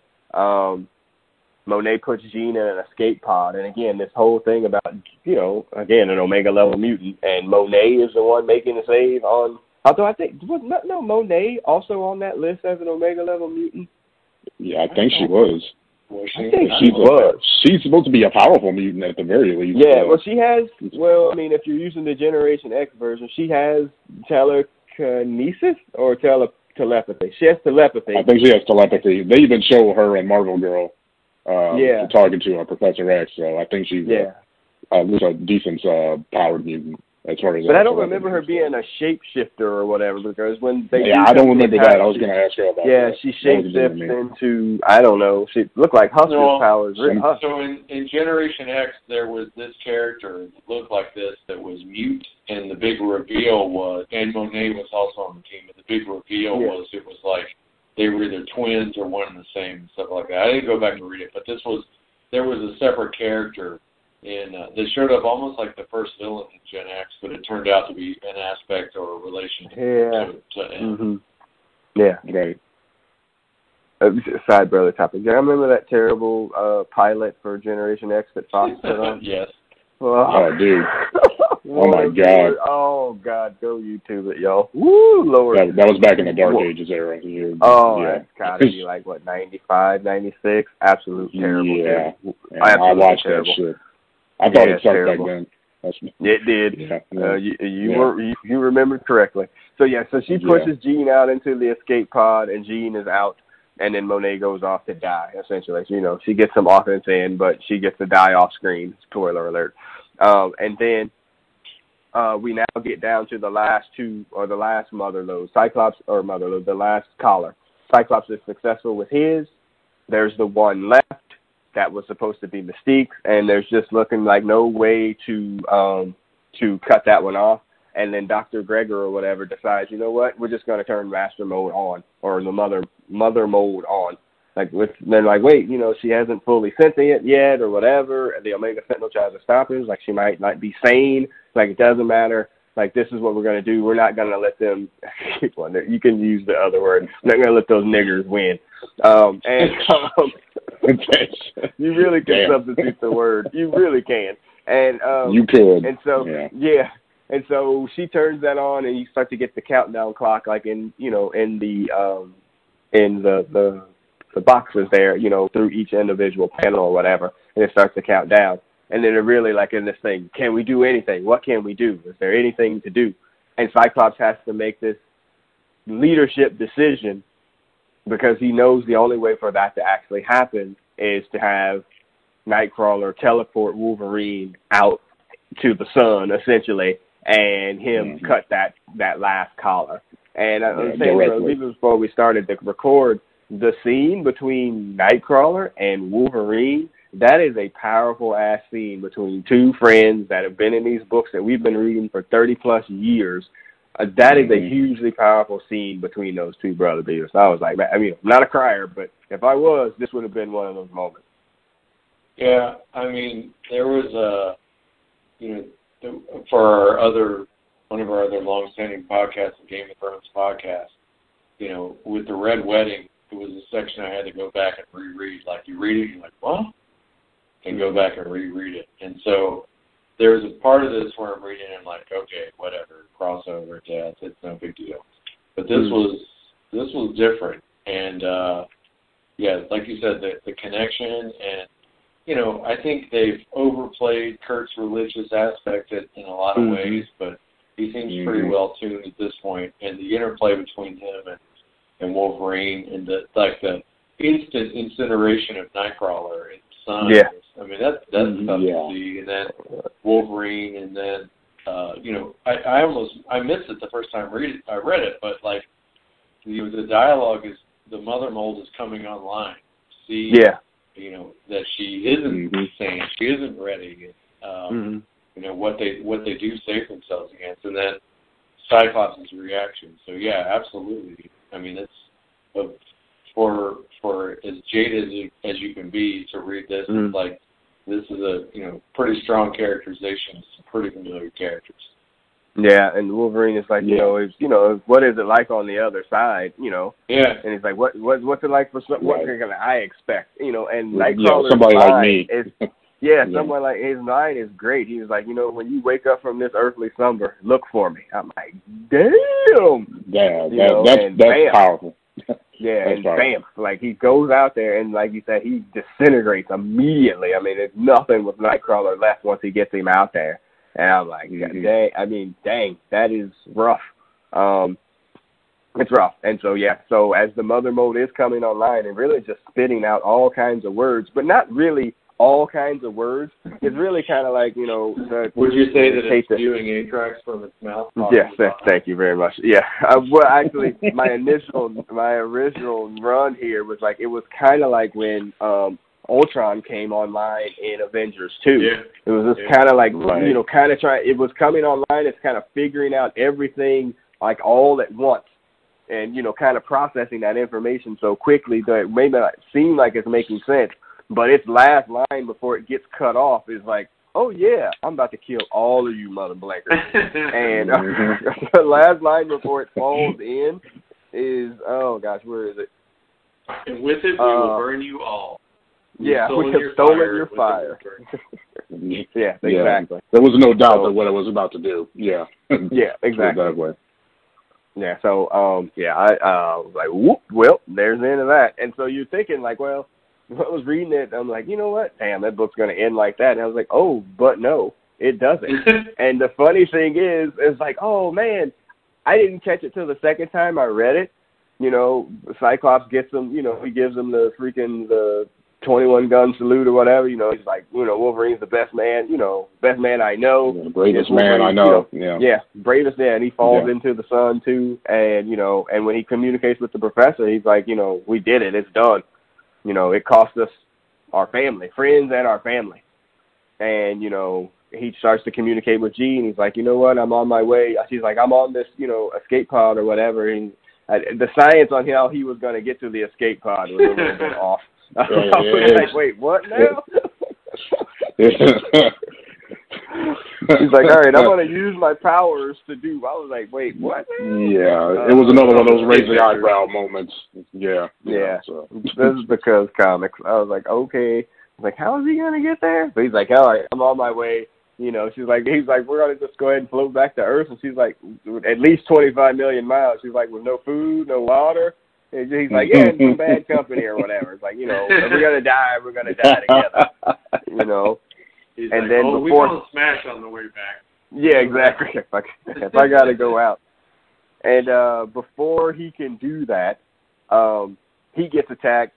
Monet puts Jean in an escape pod. And, again, this whole thing about, an Omega-level mutant. And Monet is the one making the save on – although I think – no, Monet also on that list as an Omega-level mutant? Yeah, I think she was. She's supposed to be a powerful mutant at the very least. Yeah, she has – if you're using the Generation X version, she has telekinesis or telepathy. She has telepathy. I think she has telepathy. They even show her in Marvel Girl. Talking to Professor X, so I think she's a decent powered mutant as far as. But I don't remember her being a shapeshifter or whatever because when they I don't remember that. I was going to ask her about that. Yeah, she shapeshifts into I don't know. She looked like Husk's powers. So in Generation X, there was this character that looked like this that was mute, and the big reveal was, and Monet was also on the team. But the big reveal was it was like. They were either twins or one and the same, stuff like that. I didn't go back and read it, but there was a separate character And they showed up almost like the first villain in Gen X, but it turned out to be an aspect or a relationship to him. Mm-hmm. Yeah, great. Side brother topic. Do you remember that terrible pilot for Generation X that Fox put on? Yes. Oh, dude. Oh, my God. Oh, God. Go YouTube it, y'all. Woo, Lord. That was back in the Dark Ages era. Yeah. Oh, yeah. That's got to be like, what, 95, 96? Absolutely terrible. Yeah. I watched that shit. I thought it sucked back then. It did. Yeah. You remembered correctly. So she pushes Jean out into the escape pod, and Jean is out. And then Monet goes off to die, essentially. You know, she gets some offense in, but she gets to die off screen. Spoiler alert. And then we now get down to the last two, or the last mother load. Cyclops, or mother load, the last collar. Cyclops is successful with his. There's the one left that was supposed to be Mystique, and there's just looking like no way to cut that one off. And then Dr. Gregor or whatever decides, you know what, we're just going to turn Master Mold on, or the Mother Mold on. Like, they're like, wait, you know, she hasn't fully sentient yet or whatever. And the Omega Sentinel tries to stop him. Like, she might not be sane. Like, it doesn't matter. Like, this is what we're going to do. We're not going to let them – you can use the other word. We're not going to let those niggers win. You really can substitute the word. You really can. And you could. And so, yeah. And so she turns that on, and you start to get the countdown clock, like in the boxes there, you know, through each individual panel or whatever, and it starts to count down. And then they're really like in this thing: can we do anything? What can we do? Is there anything to do? And Cyclops has to make this leadership decision because he knows the only way for that to actually happen is to have Nightcrawler teleport Wolverine out to the sun, essentially. And him cut that last collar. And I was saying, even before we started to record, the scene between Nightcrawler and Wolverine, that is a powerful-ass scene between two friends that have been in these books that we've been reading for 30-plus years. That is a hugely powerful scene between those two brother beavers. So I was like, I mean, I'm not a crier, but if I was, this would have been one of those moments. Yeah, I mean, there was a, you know, for one of our other long-standing podcasts, the Game of Thrones podcast, you know, with the Red Wedding, it was a section I had to go back and reread. Like, you read it, you're like, what? And go back and reread it. And so there's a part of this where I'm reading and I'm like, okay, whatever, crossover, death, it's no big deal. But this was different. And, like you said, the connection and, you know, I think they've overplayed Kurt's religious aspect in a lot of ways, but he seems pretty well tuned at this point. And the interplay between him and Wolverine, and the instant incineration of Nightcrawler and Sun. Yeah. I mean, that's tough to see. And then Wolverine, and then I missed it the first time I read it, but like the dialogue is the Mother Mold is coming online. See. Yeah. You know, that she isn't sane, she isn't ready. You know what they do save themselves against, and then Cyclops' reaction. So yeah, absolutely. I mean, it's for as jaded as you can be to read this. It's like this is a pretty strong characterization of some pretty familiar characters. Yeah, and Wolverine is like, what is it like on the other side, you know? Yeah. And he's like, what's it like for what can I expect, you know? And Nightcrawler's somebody like me. Someone like his mind is great. He was like, when you wake up from this earthly slumber, look for me. I'm like, damn. Yeah, that's powerful. Yeah, and bam, like he goes out there and like you said, he disintegrates immediately. I mean, there's nothing with Nightcrawler left once he gets him out there. And I'm like, dang, that is rough. It's rough. And so, so as the Mother Mold is coming online and really just spitting out all kinds of words, but not really all kinds of words. It's really kind of like, would you say that it's spewing anthrax from its mouth? Yes, thank you very much. Yeah. Well, actually, my original run here was like, it was kind of like when Ultron came online in Avengers 2. Yeah. It was just kind of like, it was coming online. It's kind of figuring out everything like all at once and, kind of processing that information so quickly that it may not seem like it's making sense, but its last line before it gets cut off is like, oh, yeah, I'm about to kill all of you mother blankers. And the last line before it falls in is, oh, gosh, where is it? And with it, we will burn you all. Yeah, we have stolen your fire. Yeah, exactly. There was no doubt that what I was about to do. Yeah. Yeah, exactly. Yeah, so, yeah, I was like, whoop, well, there's the end of that. And so you're thinking, like, well, when I was reading it, I'm like, you know what? Damn, that book's going to end like that. And I was like, oh, but no, it doesn't. And the funny thing is, it's like, oh, man, I didn't catch it till the second time I read it. You know, Cyclops gets him, you know, he gives him the freaking, the 21-gun salute or whatever. You know, he's like, you know, Wolverine's the best man, you know, best man I know. Yeah, bravest man I know. You know, yeah, bravest man. He falls into the sun, too. And, you know, and when he communicates with the professor, he's like, you know, we did it. It's done. You know, it cost us our family, friends and our family. And, you know, he starts to communicate with Jean. He's like, you know what, I'm on my way. She's like, I'm on this, you know, escape pod or whatever. And the science on how he was going to get to the escape pod was a little bit off. I was like, wait, what now? He's like, all right, I'm going to use my powers to do. I was like, wait, what now? Yeah, it was another one of those raise the eyebrow moments. Yeah. Yeah. So. This is because comics. I was like, okay. I was like, how is he going to get there? But he's like, all right, I'm on my way. You know, she's like, he's like, we're going to just go ahead and float back to Earth. And she's like, at least 25 million miles. She's like, with no food, no water. And he's like, yeah, it's some bad company or whatever. It's like, you know, we're going to die together. You know. He's and like, then oh, before, we gonna smash on the way back. Yeah, exactly. If I gotta go out, and before he can do that, he gets attacked,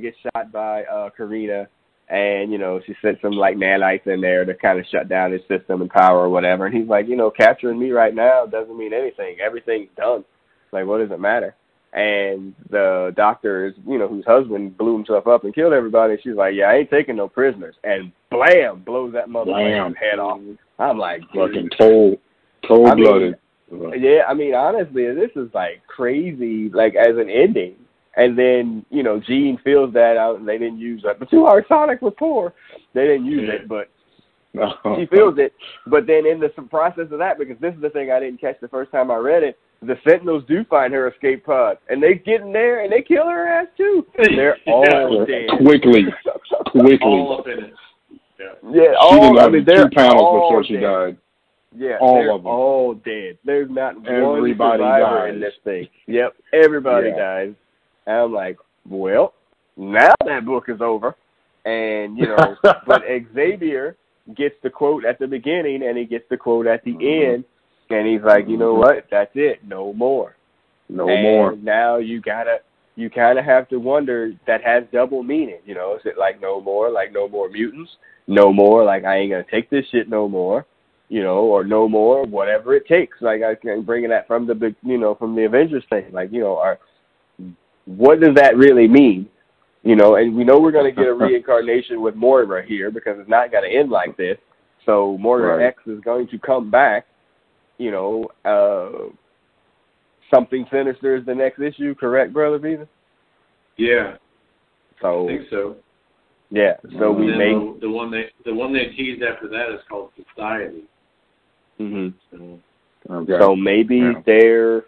gets shot by Karima, and you know she sent some like nanites in there to kind of shut down his system and power or whatever. And he's like, you know, capturing me right now doesn't mean anything. Everything's done. Like, what does it matter? And the doctor is, you know, whose husband blew himself up and killed everybody. She's like, yeah, I ain't taking no prisoners. And blam, blows that motherfucker's head off. I'm like, fucking cold-blooded. Yeah, I mean, honestly, this is like crazy, like as an ending. And then, you know, Jean feels that out, and they didn't use that. But our Sonic was poor. They didn't use it, but she feels it. But then in the process of that, because this is the thing I didn't catch the first time I read it, the Sentinels do find her escape pod, and they get in there, and they kill her ass, too. They're all dead. Quickly. All up in it. Yeah, all, I mean, they're 2 pounds before she died. Yeah, all of them. All dead. There's not one survivor in this thing. Yep, everybody dies. And I'm like, well, now that book is over. And, you know, but Xavier gets the quote at the beginning, and he gets the quote at the end. And he's like, you know what? That's it. No more. No more. Now you kind of have to wonder, that has double meaning. You know, is it like no more? Like no more mutants? No more? Like I ain't going to take this shit no more? You know, or no more, whatever it takes. Like I'm bringing that from the, you know, from the Avengers thing. Like, you know, what does that really mean? You know, and we know we're going to get a reincarnation with Moira here because it's not going to end like this. So Moira X is going to come back. You know, something sinister is the next issue, correct, Brother Beaver? Yeah. So I think so. Yeah. So we make the one they teased after that is called Society. Mhm. So maybe they're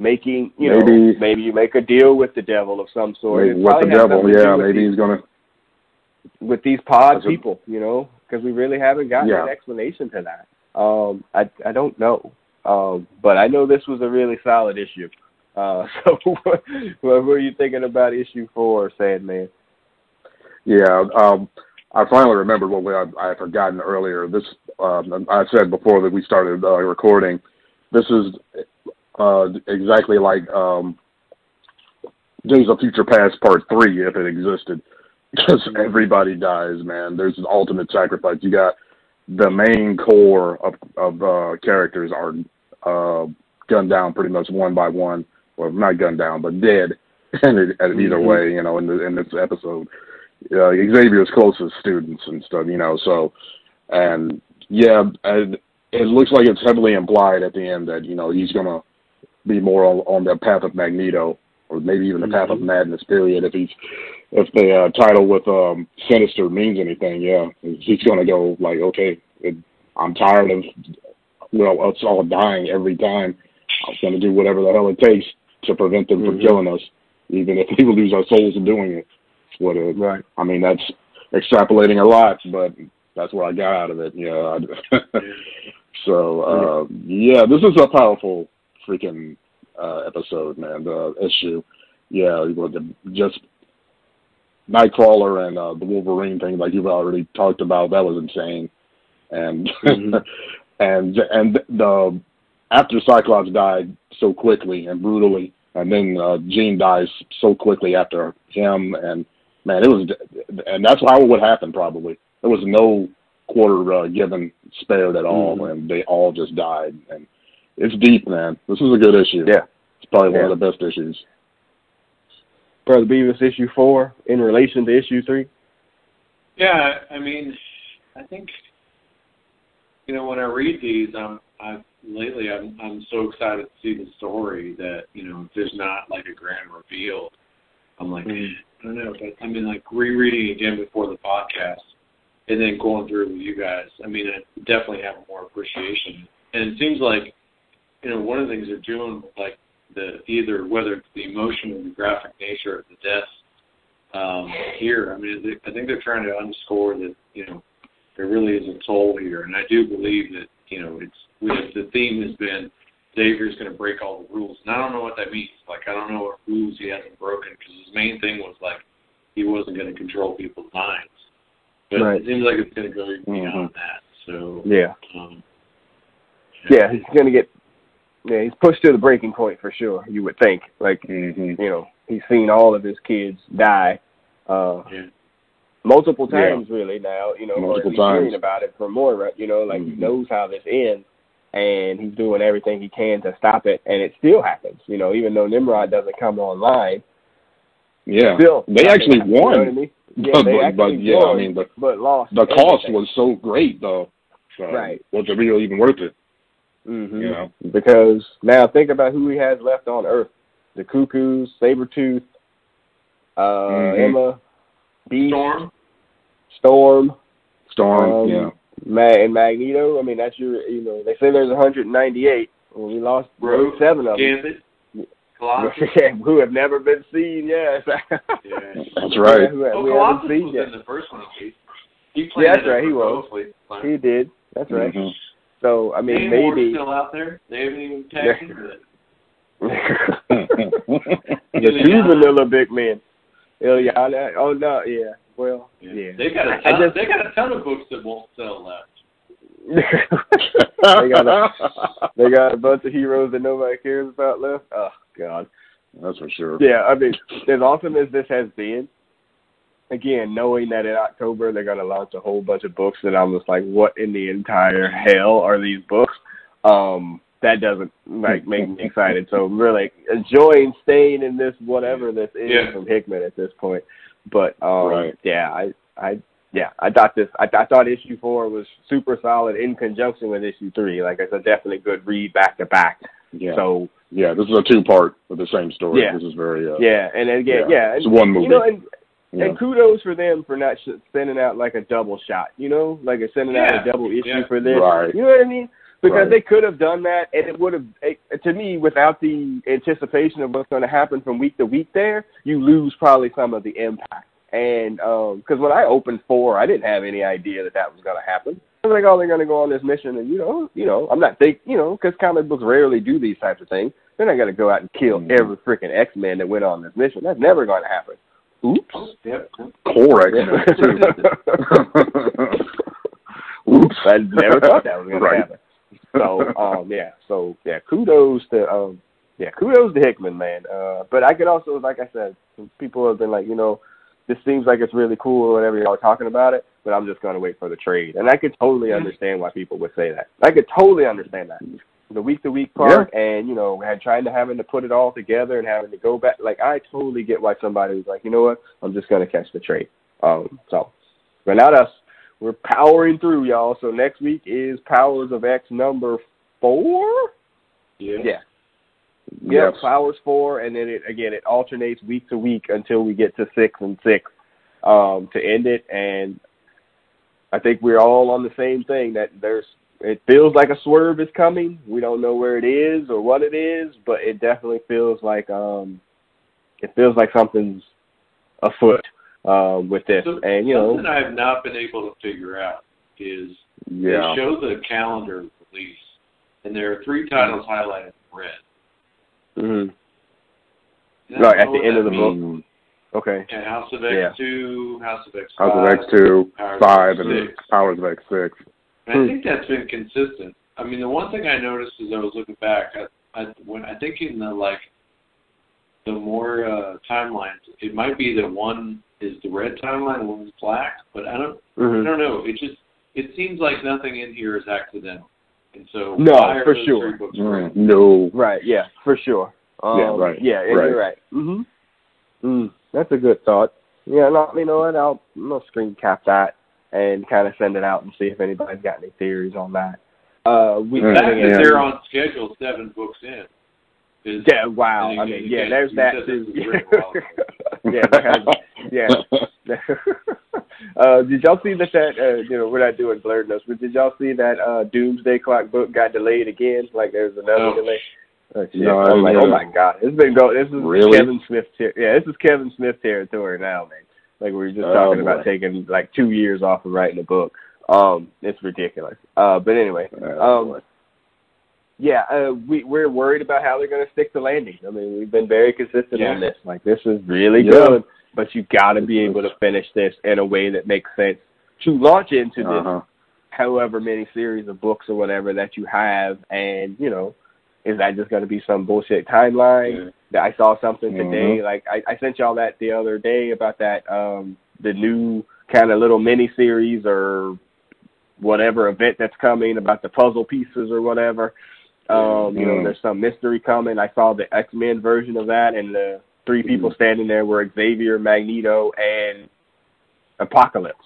making maybe you make a deal with the devil of some sort. Maybe with the devil, yeah. Maybe he's gonna with these pod people, you know, because we really haven't gotten an explanation to that. I don't know, but I know this was a really solid issue. So what were you thinking about issue 4, Sandman? Yeah, I finally remembered what I had forgotten earlier. This I said before that we started recording. This is exactly like Days of Future Past Part 3, if it existed, because everybody dies, man. There's an ultimate sacrifice. You got. The main core of characters are gunned down pretty much one by one. Well, not gunned down, but dead. And either way, you know, in this episode, Xavier's closest students and stuff, you know. So, and yeah, it looks like it's heavily implied at the end that you know he's gonna be more on the path of Magneto or maybe even the Path of Madness period, if the title with Sinister means anything, yeah. He's going to go like, okay, I'm tired of, us all dying every time. I'm going to do whatever the hell it takes to prevent them from killing us, even if we will lose our souls in doing it. Right. I mean, that's extrapolating a lot, but that's what I got out of it. Yeah. So, yeah, this is a powerful freaking episode, man, the issue. Yeah, just Nightcrawler and the Wolverine thing, like you've already talked about, that was insane. And and after Cyclops died so quickly and brutally, and then Jean dies so quickly after him, and man, and that's how it would happen probably. There was no quarter given, spared at all, and they all just died. And it's deep, man. This is a good issue. Yeah, it's probably one of the best issues. Brother Beavis, issue 4 in relation to issue 3. Yeah, I mean, I think when I read these, I'm so excited to see the story that if there's not like a grand reveal, I'm like I don't know, but I mean like rereading again before the podcast. And then going through with you guys, I mean, I definitely have more appreciation. And it seems like, one of the things they're doing with, like, whether it's the emotion or the graphic nature of the death here, I mean, I think they're trying to underscore that, there really is a toll here. And I do believe that, the theme has been Xavier's going to break all the rules. And I don't know what that means. Like, I don't know what rules he hasn't broken, because his main thing was, like, he wasn't going to control people's minds. But it seems like it's going to go beyond that. So yeah, he's going to get. Yeah, he's pushed to the breaking point for sure. You would think, like he's seen all of his kids die, multiple times really now. Multiple times. Hearing about it from Moira. He knows how this ends, and he's doing everything he can to stop it, and it still happens. Even though Nimrod doesn't come online. Yeah, still, they actually won. You know what I mean? Yeah, but lost. The cost was so great, though. So was it really even worth it? Because now think about who he has left on Earth: the Cuckoos, Sabretooth, Emma, Beast, Storm, and Magneto. I mean, that's your. They say there's 198. Well, we lost 7 of them. Who have never been seen, That's right. Colossus was in the first one, at least. That's right, he was. He did. That's right. So, I mean, maybe. Still out there? They haven't even tagged him with it. The two vanilla big men. Ilyana. Oh, no, yeah. Well, yeah. They got a ton of books that won't sell left. They got a bunch of heroes that nobody cares about left. Oh God, that's for sure. Yeah, I mean, as awesome as this has been, again, knowing that in October they're gonna launch a whole bunch of books, and I'm just like, what in the entire hell are these books? That doesn't make me excited. So I'm really enjoying staying in this whatever this is from Hickman at this point. But I thought this. I thought issue 4 was super solid in conjunction with issue 3. Like, it's a definitely good read back to back. Yeah. So this is a 2-part with the same story. Yeah. This is very and again it's one movie. And kudos for them for not sending out like a double shot. Like sending out a double issue for this. Right. You know what I mean? Because they could have done that, and it would have, to me, without the anticipation of what's going to happen from week to week. There, you lose probably some of the impact. And because when I opened 4, I didn't have any idea that was going to happen. I was like, oh, they're going to go on this mission, and I'm not thinking, because comic books rarely do these types of things. They're not going to go out and kill every freaking X-Men that went on this mission. That's never going to happen. Oops. Yep. Core X-Men. Oops. I never thought that was going to happen. So kudos to kudos to Hickman, man. But I could also, like I said, people have been like, this seems like it's really cool, whenever y'all are talking about it, but I'm just going to wait for the trade. And I could totally understand why people would say that. I could totally understand that. The week-to-week part and, having to put it all together and having to go back. Like, I totally get why somebody was like, you know what, I'm just going to catch the trade. So, but not us. We're powering through, y'all. So next week is Powers of X number 4? Yeah. Yeah. Yes. Yeah, Powers 4, and then it alternates week to week until we get to 6 and 6 to end it. And I think we're all on the same thing that it feels like a swerve is coming. We don't know where it is or what it is, but it definitely feels like something's afoot with this. So, and you know, something I have not been able to figure out is they show the calendar release, and there are 3 titles highlighted in red. Mm-hmm. Right, at the end of the book. Okay. Yeah, House of X 2, House of X 5. House of X 2, Powers 5, and Powers of X 6. And I think that's been consistent. I mean, the one thing I noticed as I was looking back, I think in the more timelines, it might be that one is the red timeline, one is black, but I don't know. It seems like nothing in here is accidental. And so no, for sure. Right. No. Right, yeah, for sure. You're right. Mm-hmm. That's a good thought. Yeah, no, you know what? I'll screen cap that and kind of send it out and see if anybody's got any theories on that. They're on schedule 7 books in. There's that too. Did y'all see that we're not doing blurred notes, but did y'all see that Doomsday Clock book got delayed again? Like there's another delay. Oh, no, I'm like, oh my God, this is Kevin Smith. This is Kevin Smith territory now, man. Like we were just talking about taking like 2 years off of writing a book. It's ridiculous. But anyway, we're worried about how they're going to stick the landing. I mean, we've been very consistent on this. Like, this is really good, but you got to be able to finish this in a way that makes sense to launch into this, however many series of books or whatever that you have. And, you know, is that just going to be some bullshit timeline? Yeah. I saw something today. Like, I sent y'all that the other day about that, the new kind of little mini series or whatever event that's coming about the puzzle pieces or whatever. You know, there's some mystery coming. I saw the X-Men version of that, and the 3 people standing there were Xavier, Magneto, and Apocalypse.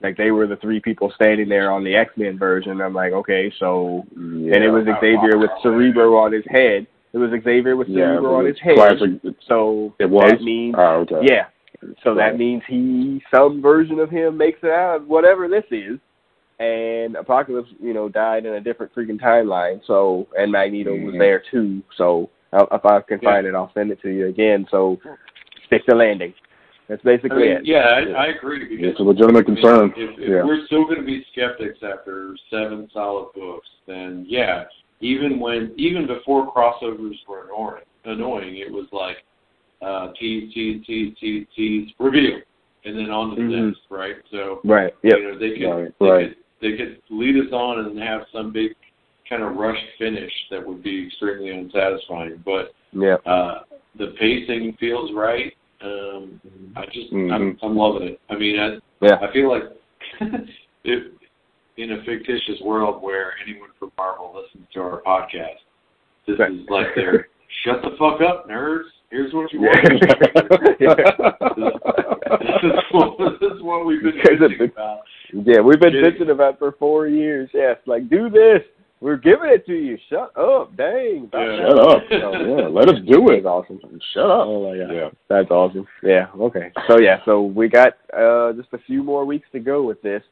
Like, they were the 3 people standing there on the X-Men version. I'm like, okay, so... Yeah, and it was Xavier with Cerebro on his head. Classic. So it was? That means... Oh, okay. Yeah. So that means some version of him makes it out of whatever this is. And Apocalypse, you know, died in a different freaking timeline. So, and Magneto was there too. So, if I can find it, I'll send it to you again. So, stick to landing. That's basically it. I agree. It's a legitimate concern. If we're still going to be skeptics after 7 solid books, then even before crossovers were annoying, it was like tease, reveal, and then on to the next, right? So, right, yep. You know, they could lead us on and have some big kind of rush finish that would be extremely unsatisfying. But the pacing feels right. I'm loving it. I mean, I feel like if in a fictitious world where anyone from Marvel listens to our podcast, this is like their shut the fuck up, nerds. Here's what you want. This is what we've been bitching about. Yeah, we've been bitching about for 4 years. Yes, like, do this. We're giving it to you. Shut up. Dang. Yeah. Shut up. Oh, yeah, let us do it. Awesome. Shut up. Oh, yeah. That's awesome. Yeah, okay. So we got just a few more weeks to go with this.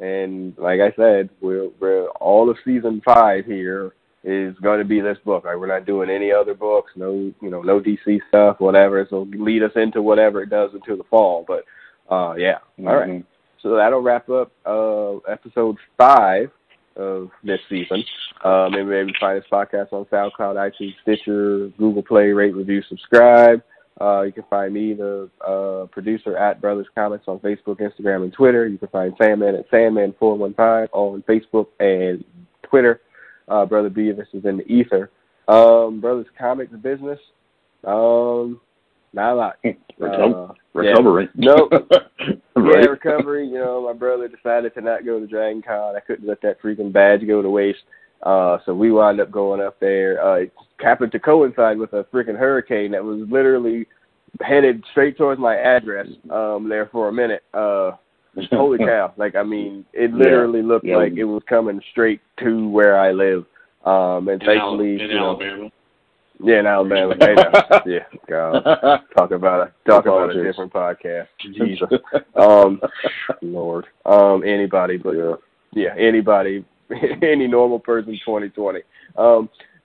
And like I said, we're all of season 5 here is going to be this book. Like, we're not doing any other books, no DC stuff, whatever. So lead us into whatever it does until the fall. But, all right. So that'll wrap up episode 5 of this season. Maybe find this podcast on SoundCloud, iTunes, Stitcher, Google Play, rate, review, subscribe. You can find me, the producer, at Brothers Comics on Facebook, Instagram, and Twitter. You can find Sandman at Sandman415 on Facebook and Twitter. Brother B, this is in the ether. Brothers Comics business, not a lot. Recovery. No. Right. Yeah, recovery. You know, my brother decided to not go to Dragon Con. I couldn't let that freaking badge go to waste. So we wound up going up there. It happened to coincide with a freaking hurricane that was literally headed straight towards my address there for a minute. Holy cow. Like, I mean, it literally looked like it was coming straight to where I live. And thankfully, in Alabama. Yeah, in Alabama. Yeah, God. Talk about a different podcast. Jesus. Lord. Anybody, but yeah, anybody, any normal person, 2020.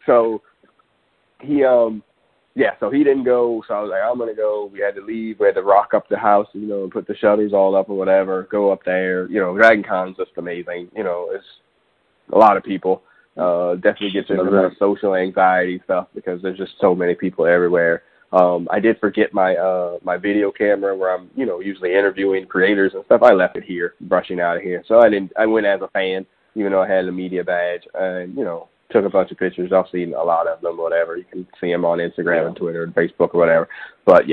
So he, so he didn't go. So I was like, I'm gonna go. We had to leave. We had to rock up the house, you know, and put the shutters all up or whatever. Go up there. You know, Dragon Con's just amazing. You know, it's a lot of people. Definitely gets into the social anxiety stuff because there's just so many people everywhere. I did forget my my video camera where I'm, you know, usually interviewing creators and stuff. I left it here, brushing out of here. So I went as a fan, even though I had a media badge, and you know, took a bunch of pictures. I've seen a lot of them, whatever. You can see them on Instagram and Twitter and Facebook or whatever. But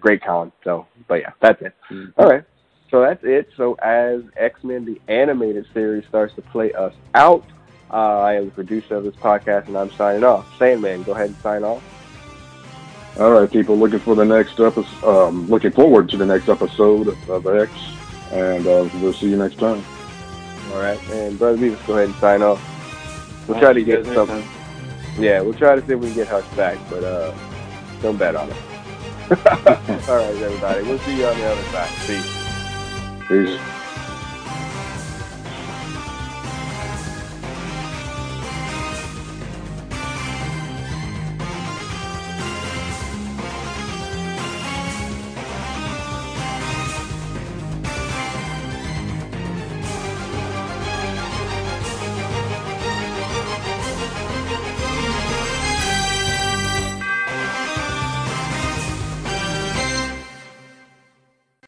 great con. So, but yeah, that's it. Mm-hmm. All right. So that's it. So as X-Men, the animated series, starts to play us out, I am the producer of this podcast, and I'm signing off. Sandman, go ahead and sign off. All right, people, looking forward to the next episode of X, and we'll see you next time. All right, and Brother Beavis, go ahead and sign off. We'll try to get something. Yeah, we'll try to see if we can get Husk back, but don't bet on it. All right, everybody, we'll see you on the other side. Peace. Peace.